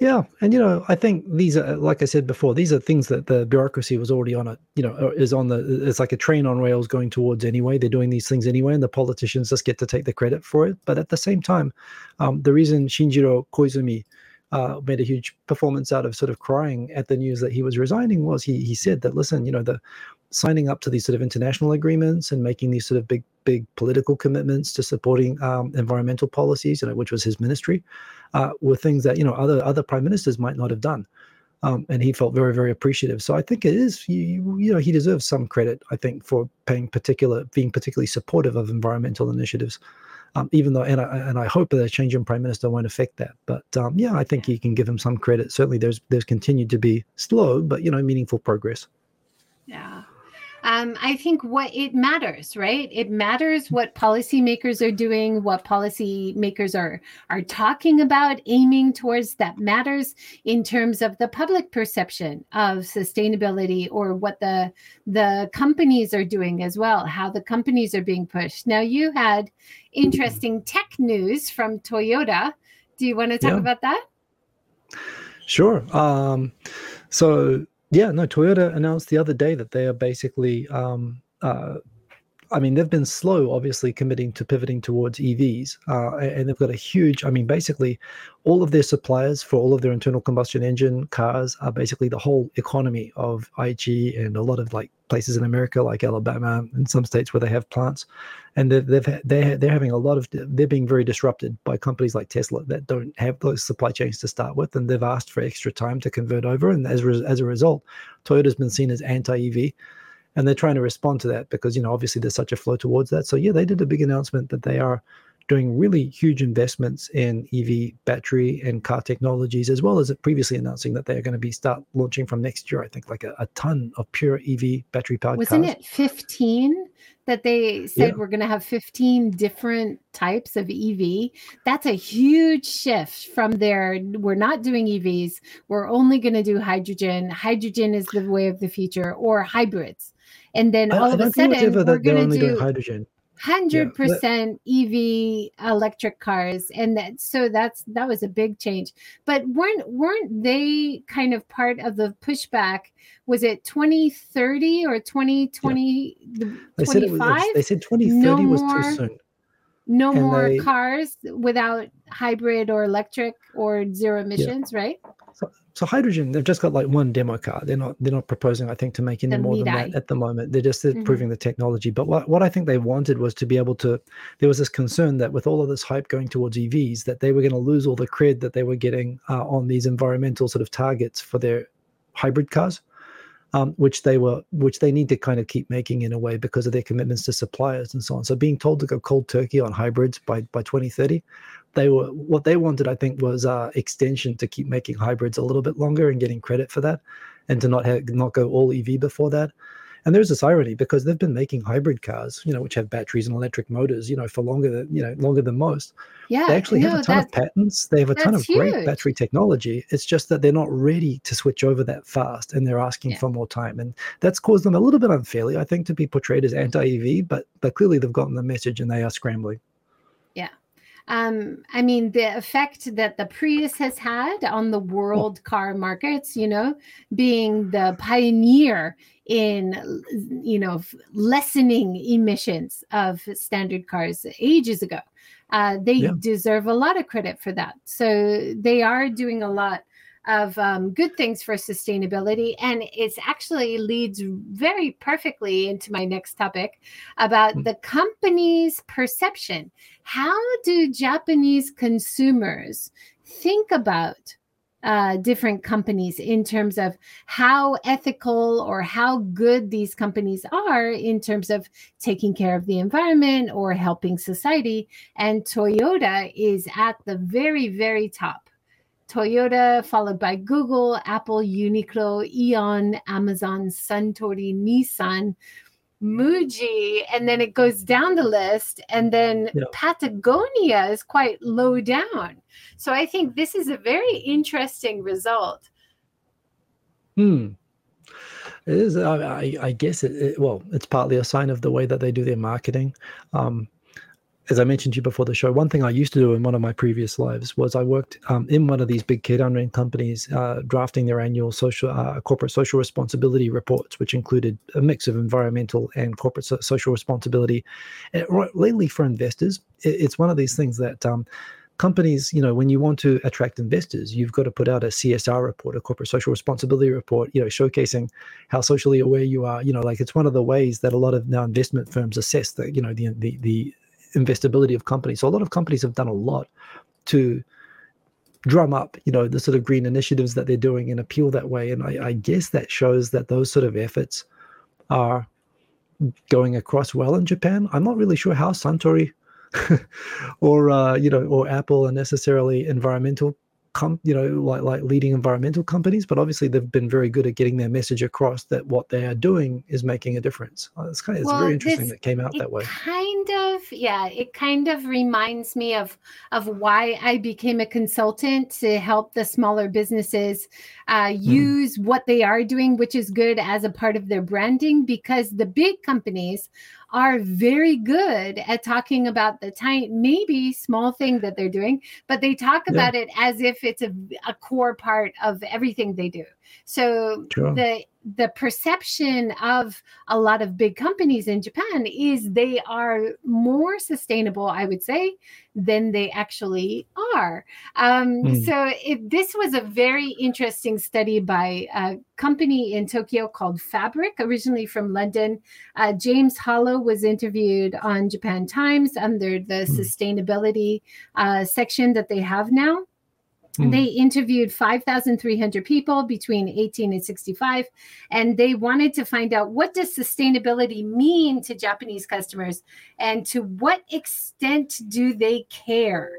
Yeah. And, you know, I think these are, like I said before, these are things that the bureaucracy was already on, a, you know, is on the, it's like a train on rails going towards anyway. They're doing these things anyway, and the politicians just get to take the credit for it. But at the same time, um, the reason Shinjiro Koizumi uh, made a huge performance out of sort of crying at the news that he was resigning was he he said that, listen, you know, the signing up to these sort of international agreements and making these sort of big, big political commitments to supporting um, environmental policies, you know, which was his ministry, uh, were things that, you know, other other prime ministers might not have done. Um, and he felt very, very appreciative. So I think it is, you, you know, he deserves some credit, I think, for paying particular, being particularly supportive of environmental initiatives, um, even though, and I, and I hope that a change in prime minister won't affect that. But um, yeah, I think you can give him some credit. Certainly there's, there's continued to be slow, but, you know, meaningful progress. Yeah. Um, I think what it matters, right? It matters what policymakers are doing, what policymakers are are talking about, aiming towards. That matters in terms of the public perception of sustainability, or what the the companies are doing as well, how the companies are being pushed. Now, you had interesting tech news from Toyota. Do you want to talk yeah. about that? Sure. Um, so. Yeah, no, Toyota announced the other day that they are basically, um, uh, I mean, they've been slow, obviously, committing to pivoting towards E Vs. Uh, and they've got a huge, I mean, basically all of their suppliers for all of their internal combustion engine cars are basically the whole economy of I G and a lot of like places in America, like Alabama and some states where they have plants. And they've, they've, they're, they're having a lot of, they're being very disrupted by companies like Tesla that don't have those supply chains to start with. And they've asked for extra time to convert over. And as, as a result, Toyota's been seen as anti-E V. And they're trying to respond to that because, you know, obviously there's such a flow towards that. So, yeah, they did a big announcement that they are doing really huge investments in E V battery and car technologies, as well as previously announcing that they are going to be start launching from next year, I think, like a, a ton of pure E V battery-powered Wasn't cars. Wasn't it fifteen that they said yeah. we're going to have fifteen different types of E V? That's a huge shift from their, we're not doing E Vs, we're only going to do hydrogen. Hydrogen is the way of the future, or hybrids. And then I, all I of a sudden, we're going to do hydrogen. Hundred yeah, percent E V electric cars, and that so that's that was a big change. But weren't weren't they kind of part of the pushback? Was it twenty thirty or twenty twenty? Yeah. They said it was, they said twenty thirty no was more, too soon. No and more they, cars without hybrid or electric or zero emissions, yeah. right? So, so hydrogen, they've just got like one demo car. They're not they're not proposing, I think, to make any the more Midai. than that at the moment. They're just they're mm-hmm. proving the technology. But what, what I think they wanted was to be able to, there was this concern that with all of this hype going towards E Vs, that they were going to lose all the cred that they were getting uh, on these environmental sort of targets for their hybrid cars. Um, which they were, which they need to kind of keep making in a way because of their commitments to suppliers and so on. So being told to go cold turkey on hybrids by, by twenty thirty, they were what they wanted, I think, was uh, extension to keep making hybrids a little bit longer and getting credit for that, and to not have, not go all E V before that. And there's this irony because they've been making hybrid cars, you know, which have batteries and electric motors, you know, for longer than, you know, longer than most. Yeah, they actually no, have a ton of patents. They have a ton of huge. great battery technology. It's just that they're not ready to switch over that fast, and they're asking yeah. for more time. And that's caused them a little bit unfairly, I think, to be portrayed as anti-E V, but, but clearly they've gotten the message and they are scrambling. Yeah. Um, I mean, the effect that the Prius has had on the world oh. car markets, you know, being the pioneer in, you know, lessening emissions of standard cars ages ago. Uh, they yeah. deserve a lot of credit for that. So they are doing a lot of um, good things for sustainability. And it's actually leads very perfectly into my next topic about the company's perception. How do Japanese consumers think about Uh, different companies in terms of how ethical or how good these companies are in terms of taking care of the environment or helping society? And Toyota is at the very, very top. Toyota, followed by Google, Apple, Uniqlo, Aeon, Amazon, Suntory, Nissan, Muji, and then it goes down the list, and then yeah. Patagonia is quite low down. So I think this is a very interesting result. Hmm. It is. I, I guess it, it. Well, it's partly a sign of the way that they do their marketing. Um, as I mentioned to you before the show, one thing I used to do in one of my previous lives was I worked um, in one of these big keiranren companies uh, drafting their annual social uh, corporate social responsibility reports, which included a mix of environmental and corporate so- social responsibility. And lately for investors, it, it's one of these things that um, companies, you know, when you want to attract investors, you've got to put out a C S R report, a corporate social responsibility report, you know, showcasing how socially aware you are. You know, like it's one of the ways that a lot of now investment firms assess that, you know, the the the investability of companies. So a lot of companies have done a lot to drum up, you know, the sort of green initiatives that they're doing and appeal that way. And I, I guess that shows that those sort of efforts are going across well in Japan. I'm not really sure how Suntory or, uh, you know, or Apple are necessarily environmental, com- you know, like, like leading environmental companies, but obviously they've been very good at getting their message across that what they are doing is making a difference. It's kind of, it's well, very interesting that it came out that way. Kind of Yeah, it kind of reminds me of of why I became a consultant to help the smaller businesses uh, use mm. what they are doing, which is good, as a part of their branding, because the big companies are very good at talking about the tiny, maybe small thing that they're doing, but they talk yeah. about it as if it's a, a core part of everything they do. So sure. the the perception of a lot of big companies in Japan is they are more sustainable, I would say, than they actually are. Um, mm. So it, this was a very interesting study by a company in Tokyo called Fabric, originally from London. Uh, James Hollow was interviewed on Japan Times under the mm. sustainability uh, section that they have now. Mm. They interviewed five thousand three hundred people between eighteen and sixty-five, and they wanted to find out, what does sustainability mean to Japanese customers, and to what extent do they care?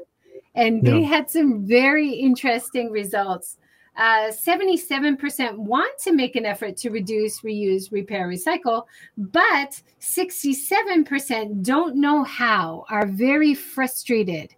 And yeah. they had some very interesting results. Uh, seventy-seven percent want to make an effort to reduce, reuse, repair, recycle, but sixty-seven percent don't know how, are very frustrated.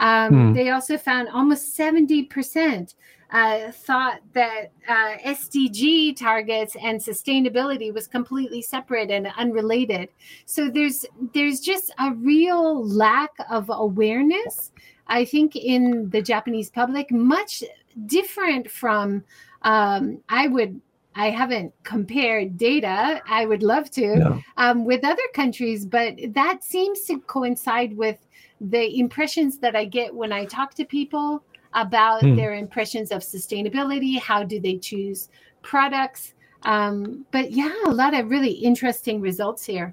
Um, hmm. They also found almost seventy percent uh, thought that uh, S D G targets and sustainability was completely separate and unrelated. So there's there's just a real lack of awareness, I think, in the Japanese public, much different from, um, I would, I haven't compared data, I would love to, no. um, with other countries, but that seems to coincide with the impressions that I get when I talk to people about mm. their impressions of sustainability, how do they choose products. Um, but yeah, a lot of really interesting results here.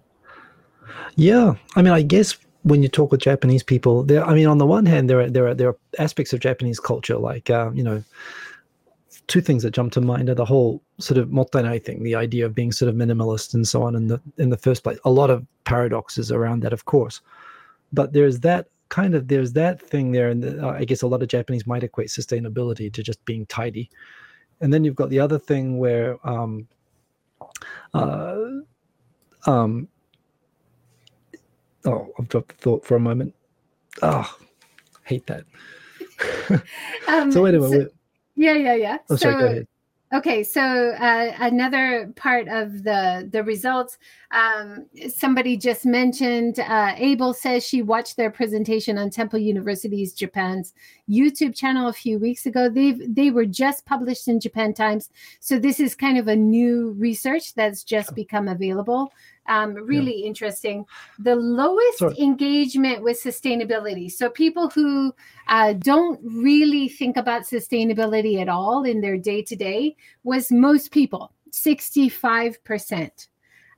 Yeah, I mean, I guess when you talk with Japanese people, there, I mean, on the one hand, there are there are there are aspects of Japanese culture, like um, you know, two things that jump to mind are the whole sort of motainai thing, the idea of being sort of minimalist and so on in the in the first place. A lot of paradoxes around that, of course, but there's that kind of there's that thing there, and the, I guess a lot of Japanese might equate sustainability to just being tidy, and then you've got the other thing where um, uh, um. Oh, I've dropped the thought for a moment. Oh, hate that. um, so anyway. So, yeah, yeah, yeah. Oh, so, sorry, go ahead. Okay, so uh, another part of the, the results, um, somebody just mentioned, uh, Abel says she watched their presentation on Temple University's Japan's YouTube channel a few weeks ago. They've, they were just published in Japan Times. So this is kind of a new research that's just become available. Um, really yeah. interesting. The lowest Sorry. engagement with sustainability. So people who uh, don't really think about sustainability at all in their day-to-day was most people, sixty-five percent.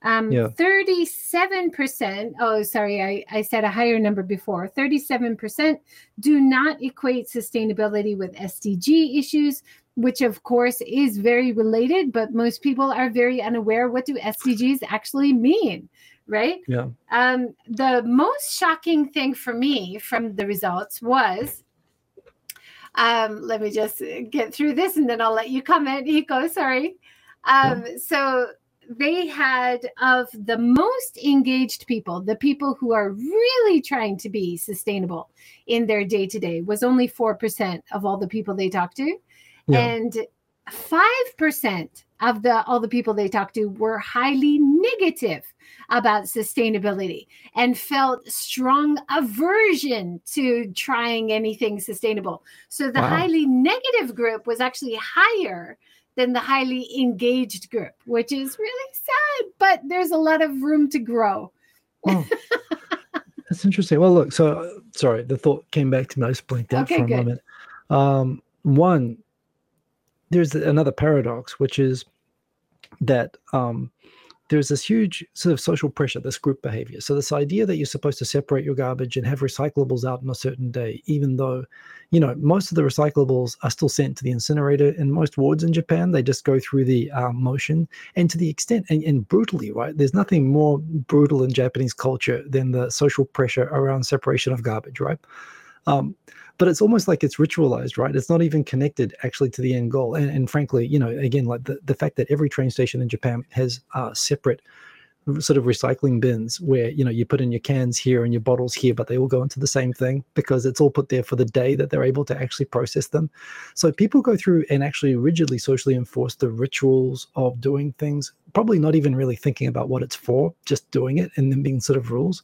Um, yeah. thirty-seven percent, oh, sorry, I, I said a higher number before. thirty-seven percent do not equate sustainability with S D G issues, which of course is very related, but most people are very unaware. What do S D Gs actually mean, right? Yeah. Um, the most shocking thing for me from the results was, um, let me just get through this and then I'll let you comment, Eko, sorry. Um, yeah. So they had, of the most engaged people, the people who are really trying to be sustainable in their day-to-day, was only four percent of all the people they talked to. Yeah. And five percent of the all the people they talked to were highly negative about sustainability and felt strong aversion to trying anything sustainable. So the wow. highly negative group was actually higher than the highly engaged group, which is really sad, but there's a lot of room to grow. Oh. That's interesting. Well, look, so sorry, the thought came back to me. I just blinked out okay, for a good. moment. Um, one... There's another paradox, which is that um, there's this huge sort of social pressure, this group behavior. So this idea that you're supposed to separate your garbage and have recyclables out on a certain day, even though, you know, most of the recyclables are still sent to the incinerator in most wards in Japan. They just go through the uh, motion, and to the extent and, and brutally, right? There's nothing more brutal in Japanese culture than the social pressure around separation of garbage, right? Um, but it's almost like it's ritualized, right? It's not even connected actually to the end goal. And, and frankly, you know, again, like the, the fact that every train station in Japan has uh, separate sort of recycling bins where, you know, you put in your cans here and your bottles here, but they all go into the same thing because it's all put there for the day that they're able to actually process them. So people go through and actually rigidly socially enforce the rituals of doing things, probably not even really thinking about what it's for, just doing it and then being sort of rules.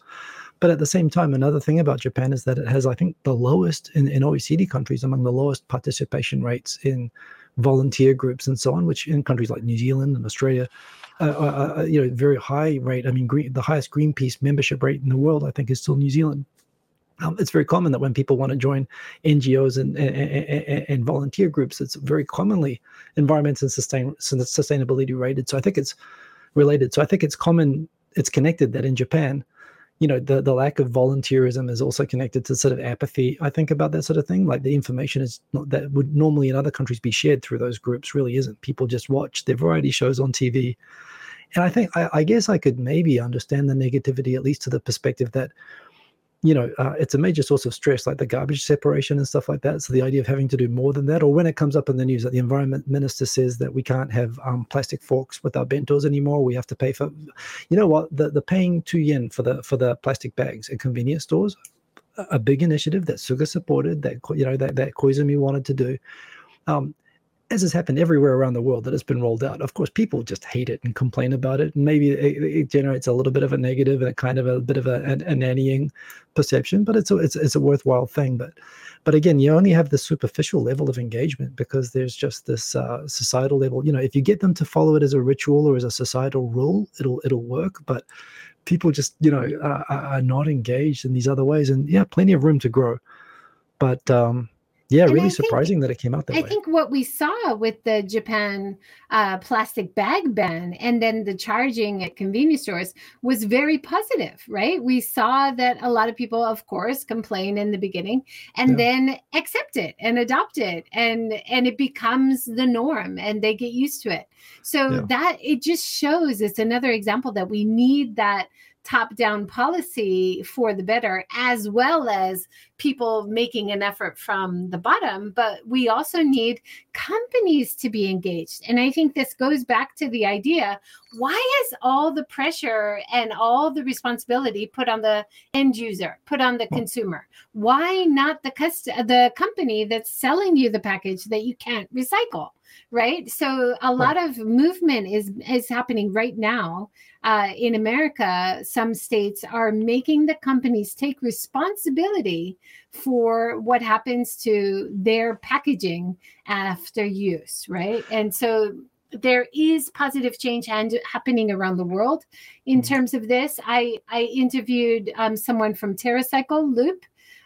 But at the same time, another thing about Japan is that it has, I think, the lowest in, in O E C D countries, among the lowest participation rates in volunteer groups and so on, which in countries like New Zealand and Australia, uh, uh, uh, you know, very high rate. I mean, green, the highest Greenpeace membership rate in the world, I think, is still New Zealand. Um, it's very common that when people want to join N G Os and, and, and, and volunteer groups, it's very commonly environment and sustain, sustainability rated. So I think it's related. So I think it's common, it's connected that in Japan, you know, the, the lack of volunteerism is also connected to sort of apathy, I think, about that sort of thing. Like the information is not, that would normally in other countries be shared through those groups really isn't. People just watch their variety shows on T V. And I think, I, I guess I could maybe understand the negativity, at least to the perspective that, you know, uh, it's a major source of stress, like the garbage separation and stuff like that. So the idea of having to do more than that, or when it comes up in the news that the environment minister says that we can't have um, plastic forks with our bentos anymore, we have to pay for, you know what, the, the paying two yen for the for the plastic bags at convenience stores, a, a big initiative that Suga supported, that, you know, that, that Koizumi wanted to do. Um, as has happened everywhere around the world that it's been rolled out, of course, people just hate it and complain about it. And maybe it, it generates a little bit of a negative and a kind of a bit of a, a, a nannying perception, but it's a, it's, it's a worthwhile thing. But but again, you only have the superficial level of engagement because there's just this uh, societal level. You know, if you get them to follow it as a ritual or as a societal rule, it'll it'll work. But people just, you know, are, are not engaged in these other ways. And yeah, plenty of room to grow. But um yeah, and really I surprising think, that it came out that I way. I think what we saw with the Japan uh, plastic bag ban and then the charging at convenience stores was very positive, right? We saw that a lot of people, of course, complain in the beginning and yeah. then accept it and adopt it. And, and it becomes the norm and they get used to it. So yeah. that it just shows, it's another example that we need that top-down policy for the better, as well as people making an effort from the bottom. But we also need companies to be engaged. And I think this goes back to the idea, why is all the pressure and all the responsibility put on the end user, put on the consumer? Why not the cust- the company that's selling you the package that you can't recycle? Right. So a lot of movement is, is happening right now uh, in America. Some states are making the companies take responsibility for what happens to their packaging after use. Right. And so there is positive change hand- happening around the world in mm-hmm. terms of this. I, I interviewed um, someone from TerraCycle Loop.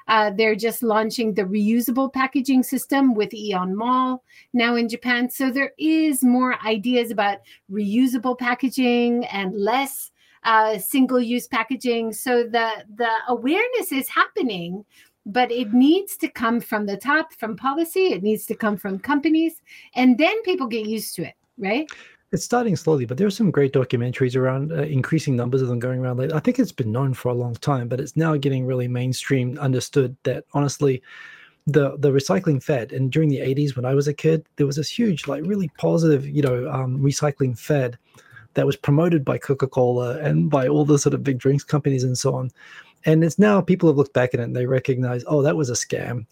Uh, they're just launching the reusable packaging system with Aeon Mall now in Japan. So there is more ideas about reusable packaging and less uh, single-use packaging. So the, the awareness is happening, but it needs to come from the top, from policy. It needs to come from companies. And then people get used to it, right? It's starting slowly, but there are some great documentaries around uh, increasing numbers of them going around later. I think it's been known for a long time, but it's now getting really mainstream, understood that honestly, the the recycling fad, and during the eighties when I was a kid, there was this huge, like really positive, you know, um, recycling fad that was promoted by Coca Cola and by all the sort of big drinks companies and so on. And it's now people have looked back at it and they recognize, oh, that was a scam.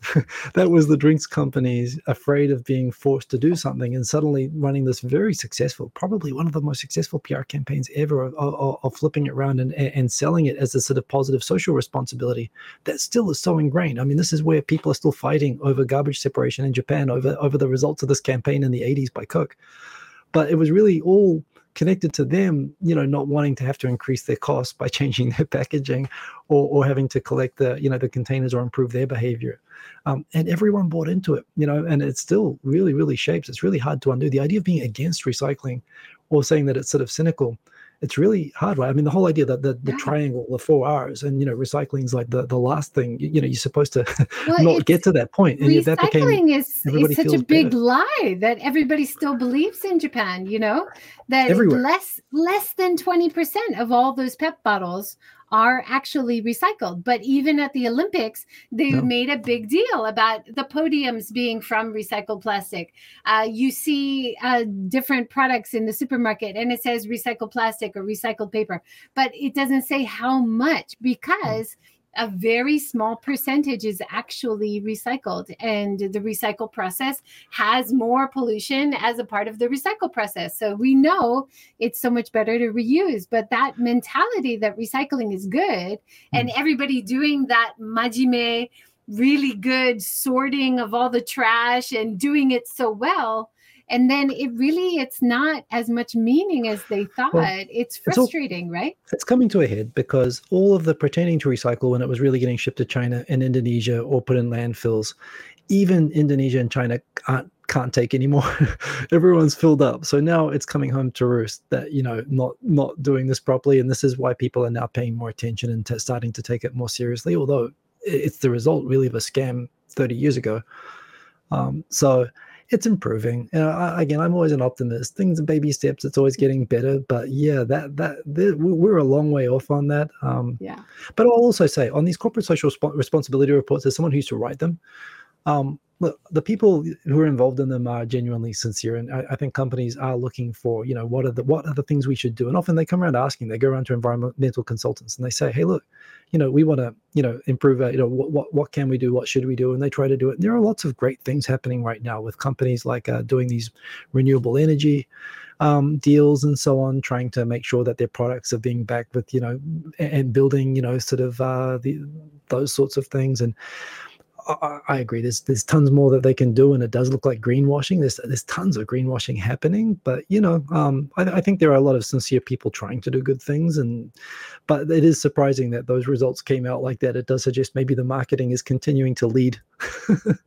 That was the drinks companies afraid of being forced to do something and suddenly running this very successful, probably one of the most successful P R campaigns ever of, of, of flipping it around and, and selling it as a sort of positive social responsibility that still is so ingrained. I mean, this is where people are still fighting over garbage separation in Japan, over, over the results of this campaign in the eighties by Coke. But it was really all connected to them, you know, not wanting to have to increase their costs by changing their packaging or, or having to collect the, you know, the containers or improve their behavior. Um, and everyone bought into it, you know, and it still really, really shapes. It's really hard to undo. The idea of being against recycling or saying that it's sort of cynical, it's really hard, right? I mean, the whole idea that the, the yeah. triangle, the four R's, and, you know, recycling's like the, the last thing, you, you know, you're supposed to well, not get to that point. And recycling that became, is, is such a big better. lie that everybody still believes in Japan, you know, that less, less than twenty percent of all those P E P bottles are actually recycled. But even at the Olympics, they no. made a big deal about the podiums being from recycled plastic. Uh, you see uh, different products in the supermarket and it says recycled plastic or recycled paper, but it doesn't say how much because a very small percentage is actually recycled. And the recycle process has more pollution as a part of the recycle process. So we know it's so much better to reuse, but that mentality that recycling is good and everybody doing that majime, really good sorting of all the trash and doing it so well. And then it really, it's not as much meaning as they thought. Well, it's frustrating, it's all, right? It's coming to a head because all of the pretending to recycle when it was really getting shipped to China and Indonesia or put in landfills, even Indonesia and China aren't can't take anymore. Everyone's filled up. So now it's coming home to roost that, you know, not not doing this properly. And this is why people are now paying more attention and t- starting to take it more seriously, although it's the result really of a scam thirty years ago. Um, so it's improving. Uh, I, again, I'm always an optimist. Things are baby steps. It's always getting better. But yeah, that that the, we're a long way off on that. Um, yeah. But I'll also say on these corporate social resp- responsibility reports, as someone who used to write them, um, look, the people who are involved in them are genuinely sincere, and I, I think companies are looking for, you know, what are the what are the things we should do. And often they come around asking. They go around to environmental consultants and they say, "Hey, look, you know, we want to, you know, improve. Our, you know, what, what what can we do? What should we do?" And they try to do it. And there are lots of great things happening right now with companies like uh, doing these renewable energy um, deals and so on, trying to make sure that their products are being backed with, you know, and, and building, you know, sort of uh, the those sorts of things. And I agree. There's there's tons more that they can do, and it does look like greenwashing. There's there's tons of greenwashing happening, but you know, um, I, I think there are a lot of sincere people trying to do good things, and but it is surprising that those results came out like that. It does suggest maybe the marketing is continuing to lead.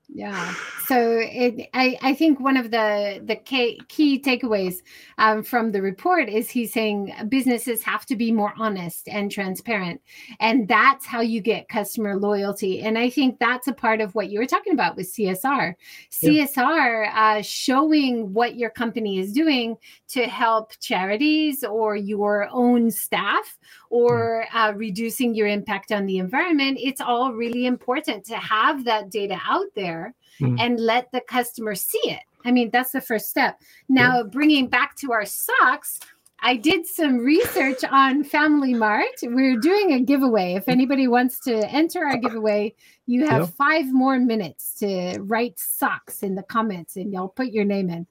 Yeah. So it, I I think one of the the key, key takeaways um, from the report is he's saying businesses have to be more honest and transparent, and that's how you get customer loyalty. And I think that's a part part of what you were talking about with C S R. C S R, uh, showing what your company is doing to help charities or your own staff or uh, reducing your impact on the environment. It's all really important to have that data out there mm. and let the customer see it. I mean, that's the first step. Now, yeah. bringing back to our socks, I did some research on Family Mart. We're doing a giveaway. If anybody wants to enter our giveaway, you have yep. five more minutes to write socks in the comments and y'all put your name in.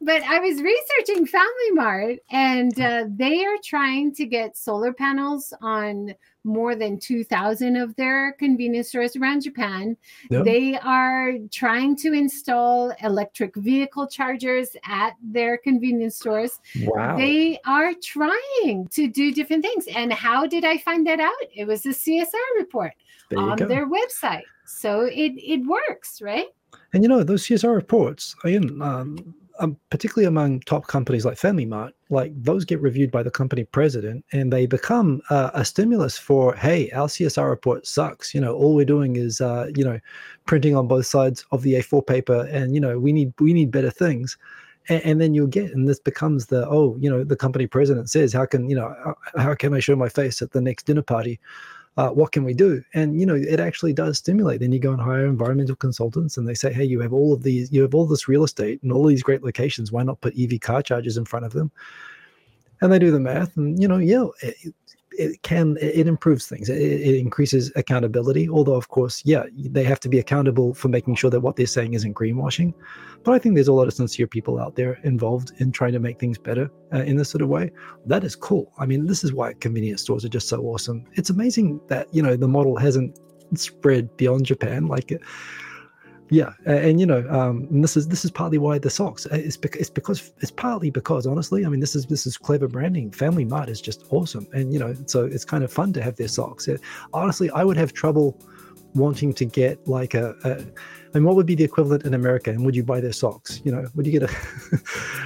But I was researching Family Mart, and uh, they are trying to get solar panels on more than two thousand of their convenience stores around Japan. Yep. They are trying to install electric vehicle chargers at their convenience stores. Wow. They are trying to do different things. And how did I find that out? It was a C S R report on go. their website. So it, it works, right? And, you know, those C S R reports, I mean, um, Um, particularly among top companies like Family Mart, like those get reviewed by the company president, and they become uh, a stimulus for, hey, our C S R report sucks. You know, all we're doing is, uh, you know, printing on both sides of the A four paper, and you know, we need we need better things. And, and then you'll get, and this becomes the oh, you know, the company president says, how can you know, how can I show my face at the next dinner party? Uh, what can we do? And, you know, it actually does stimulate. Then you go and hire environmental consultants and they say, hey, you have all of these, you have all this real estate and all these great locations. Why not put E V car chargers in front of them? And they do the math and, you know, yeah, it, it can, it improves things. It, it increases accountability. Although, of course, yeah, they have to be accountable for making sure that what they're saying isn't greenwashing. But I think there's a lot of sincere people out there involved in trying to make things better uh, in this sort of way. That is cool. I mean, this is why convenience stores are just so awesome. It's amazing that, you know, the model hasn't spread beyond Japan. Like, yeah, and you know, um, and this is this is partly why the socks. It's because it's because it's partly because honestly, I mean, this is this is clever branding. Family Mart is just awesome, and you know, so it's kind of fun to have their socks. It, honestly, I would have trouble wanting to get like a, a. I mean, what would be the equivalent in America? And would you buy their socks? You know, would you get a?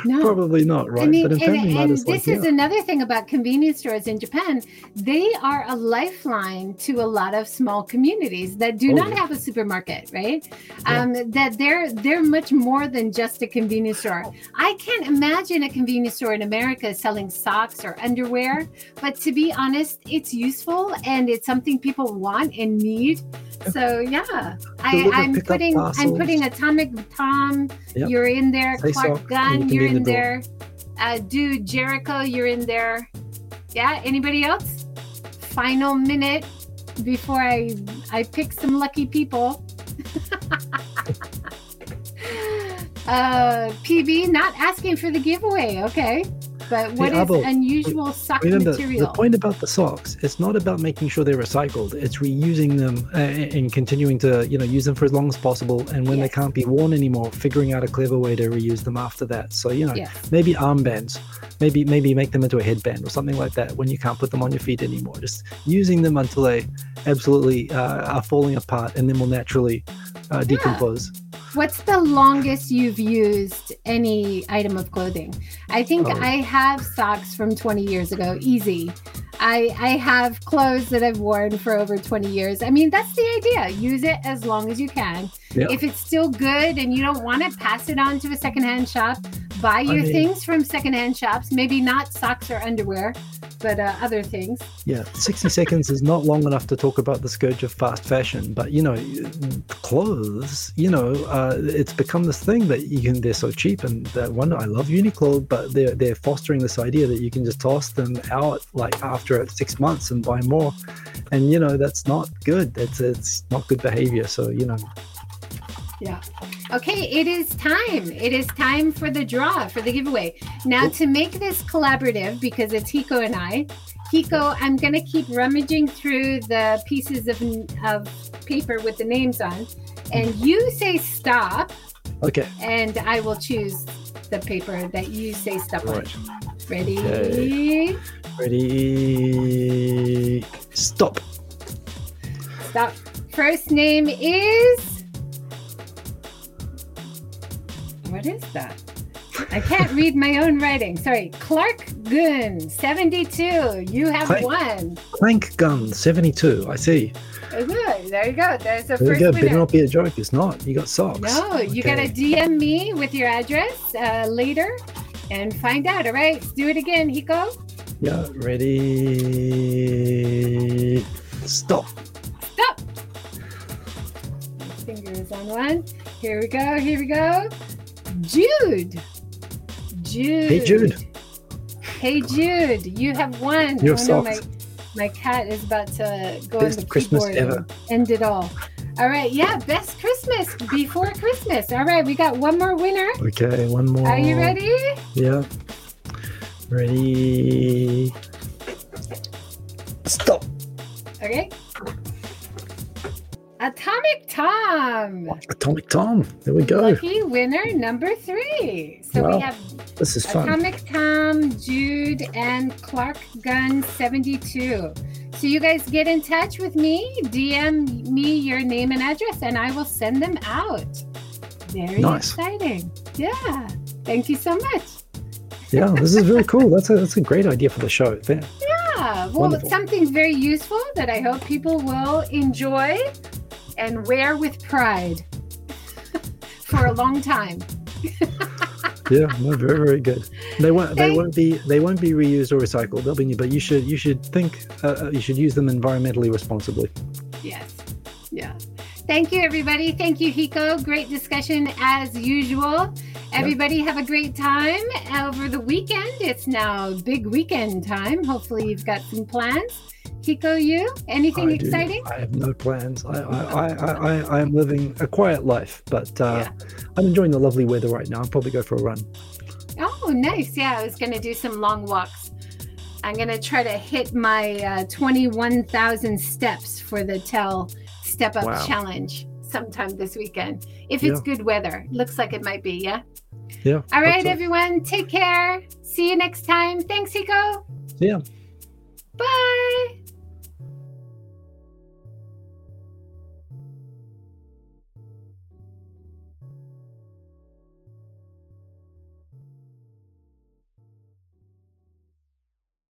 No. Probably not, right? I mean, but in Family Mart, it's like, yeah. This is another thing about convenience stores in Japan. They are a lifeline to a lot of small communities that do oh, not yeah. have a supermarket, right? Yeah. Um, that they're they're much more than just a convenience store. I can't imagine a convenience store in America selling socks or underwear. But to be honest, it's useful and it's something people want and need. So yeah, I, I'm putting I'm putting Atomic Tom. Yep. You're in there. Say Clark socks, Gunn, you're in the there. Uh, Dude Jericho, you're in there. Yeah. Anybody else? Final minute before I I pick some lucky people. uh, P B not asking for the giveaway. Okay. But what yeah, is Abel, unusual sock remember, material? The point about the socks, it's not about making sure they're recycled. It's reusing them and, and continuing to, you know, use them for as long as possible. And when yes. they can't be worn anymore, figuring out a clever way to reuse them after that. So, you know, yes. maybe armbands, maybe maybe make them into a headband or something like that when you can't put them on your feet anymore. Just using them until they absolutely uh, are falling apart and then will naturally uh, decompose. Yeah. What's the longest you've used any item of clothing? I think oh. I have socks from twenty years ago. Easy. I, I have clothes that I've worn for over twenty years. I mean, that's the idea. Use it as long as you can. Yeah. If it's still good and you don't want it, pass it on to a secondhand shop. Buy your I mean, things from secondhand shops. Maybe not socks or underwear, but uh, other things. Yeah, sixty seconds is not long enough to talk about the scourge of fast fashion. But, you know, clothes, you know, uh, it's become this thing that you can, they're so cheap. And that one, I love Uniqlo, but they're, they're fostering this idea that you can just toss them out like after six months and buy more. And, you know, that's not good. It's, it's not good behavior. So, you know. Yeah. Okay, it is time. It is time for the draw, for the giveaway. Now, to make this collaborative, because it's Hiko and I, Hiko, I'm going to keep rummaging through the pieces of, of paper with the names on, and you say stop. Okay. And I will choose the paper that you say stop on. Right. Ready? Okay. Ready? Stop. Stop. First name is... What is that? I can't read my own writing. Sorry. Clark Gun, seventy-two. You have Clank, won. Clank Gun, seventy-two. I see. Oh, good. There you go. There's the there first winner. There you go. Better not be a joke. It's not. You got socks. No, okay. You got to D M me with your address uh, later and find out. All right. Let's do it again, Hiko. Yeah. Ready? Stop. Stop. My finger is on one. Here we go. Here we go. Jude. Jude. Hey, Jude. Hey, Jude. You have won. You're oh, no, my, my cat is about to go best on the Christmas keyboard ever. End it all. All right. Yeah. Best Christmas before Christmas. All right. We got one more winner. Okay. One more. Are you ready? Yeah. Ready. Stop. Okay. Atomic Tom. Atomic Tom. There we go. Lucky winner number three. So wow. We have this is Atomic fun. Tom, Jude, and Clark Gun seventy-two. So you guys get in touch with me. D M me your name and address, and I will send them out. Very nice. Exciting. Yeah. Thank you so much. Yeah, this is very cool. That's a, that's a great idea for the show. There. Yeah. Well, wonderful. It's something very useful that I hope people will enjoy and wear with pride for a long time. Yeah, no, very, very good. They won't. Thanks. They won't be. They won't be reused or recycled. They'll be new. But you should. You should think. Uh, you should use them environmentally responsibly. Yes. Yeah. Thank you, everybody. Thank you, Hiko. Great discussion as usual. Everybody yeah. have a great time over the weekend. It's now big weekend time. Hopefully, you've got some plans. Hiko, you? Anything I exciting? Do. I have no plans. I I, I, I I am living a quiet life, but uh, yeah. I'm enjoying the lovely weather right now. I'll probably go for a run. Oh, nice. Yeah, I was going to do some long walks. I'm going to try to hit my uh, twenty-one thousand steps for the T E L Step Up wow. Challenge sometime this weekend. If it's yeah. good weather. Looks like it might be, yeah? Yeah. All right, everyone. It. Take care. See you next time. Thanks, Hiko. See ya.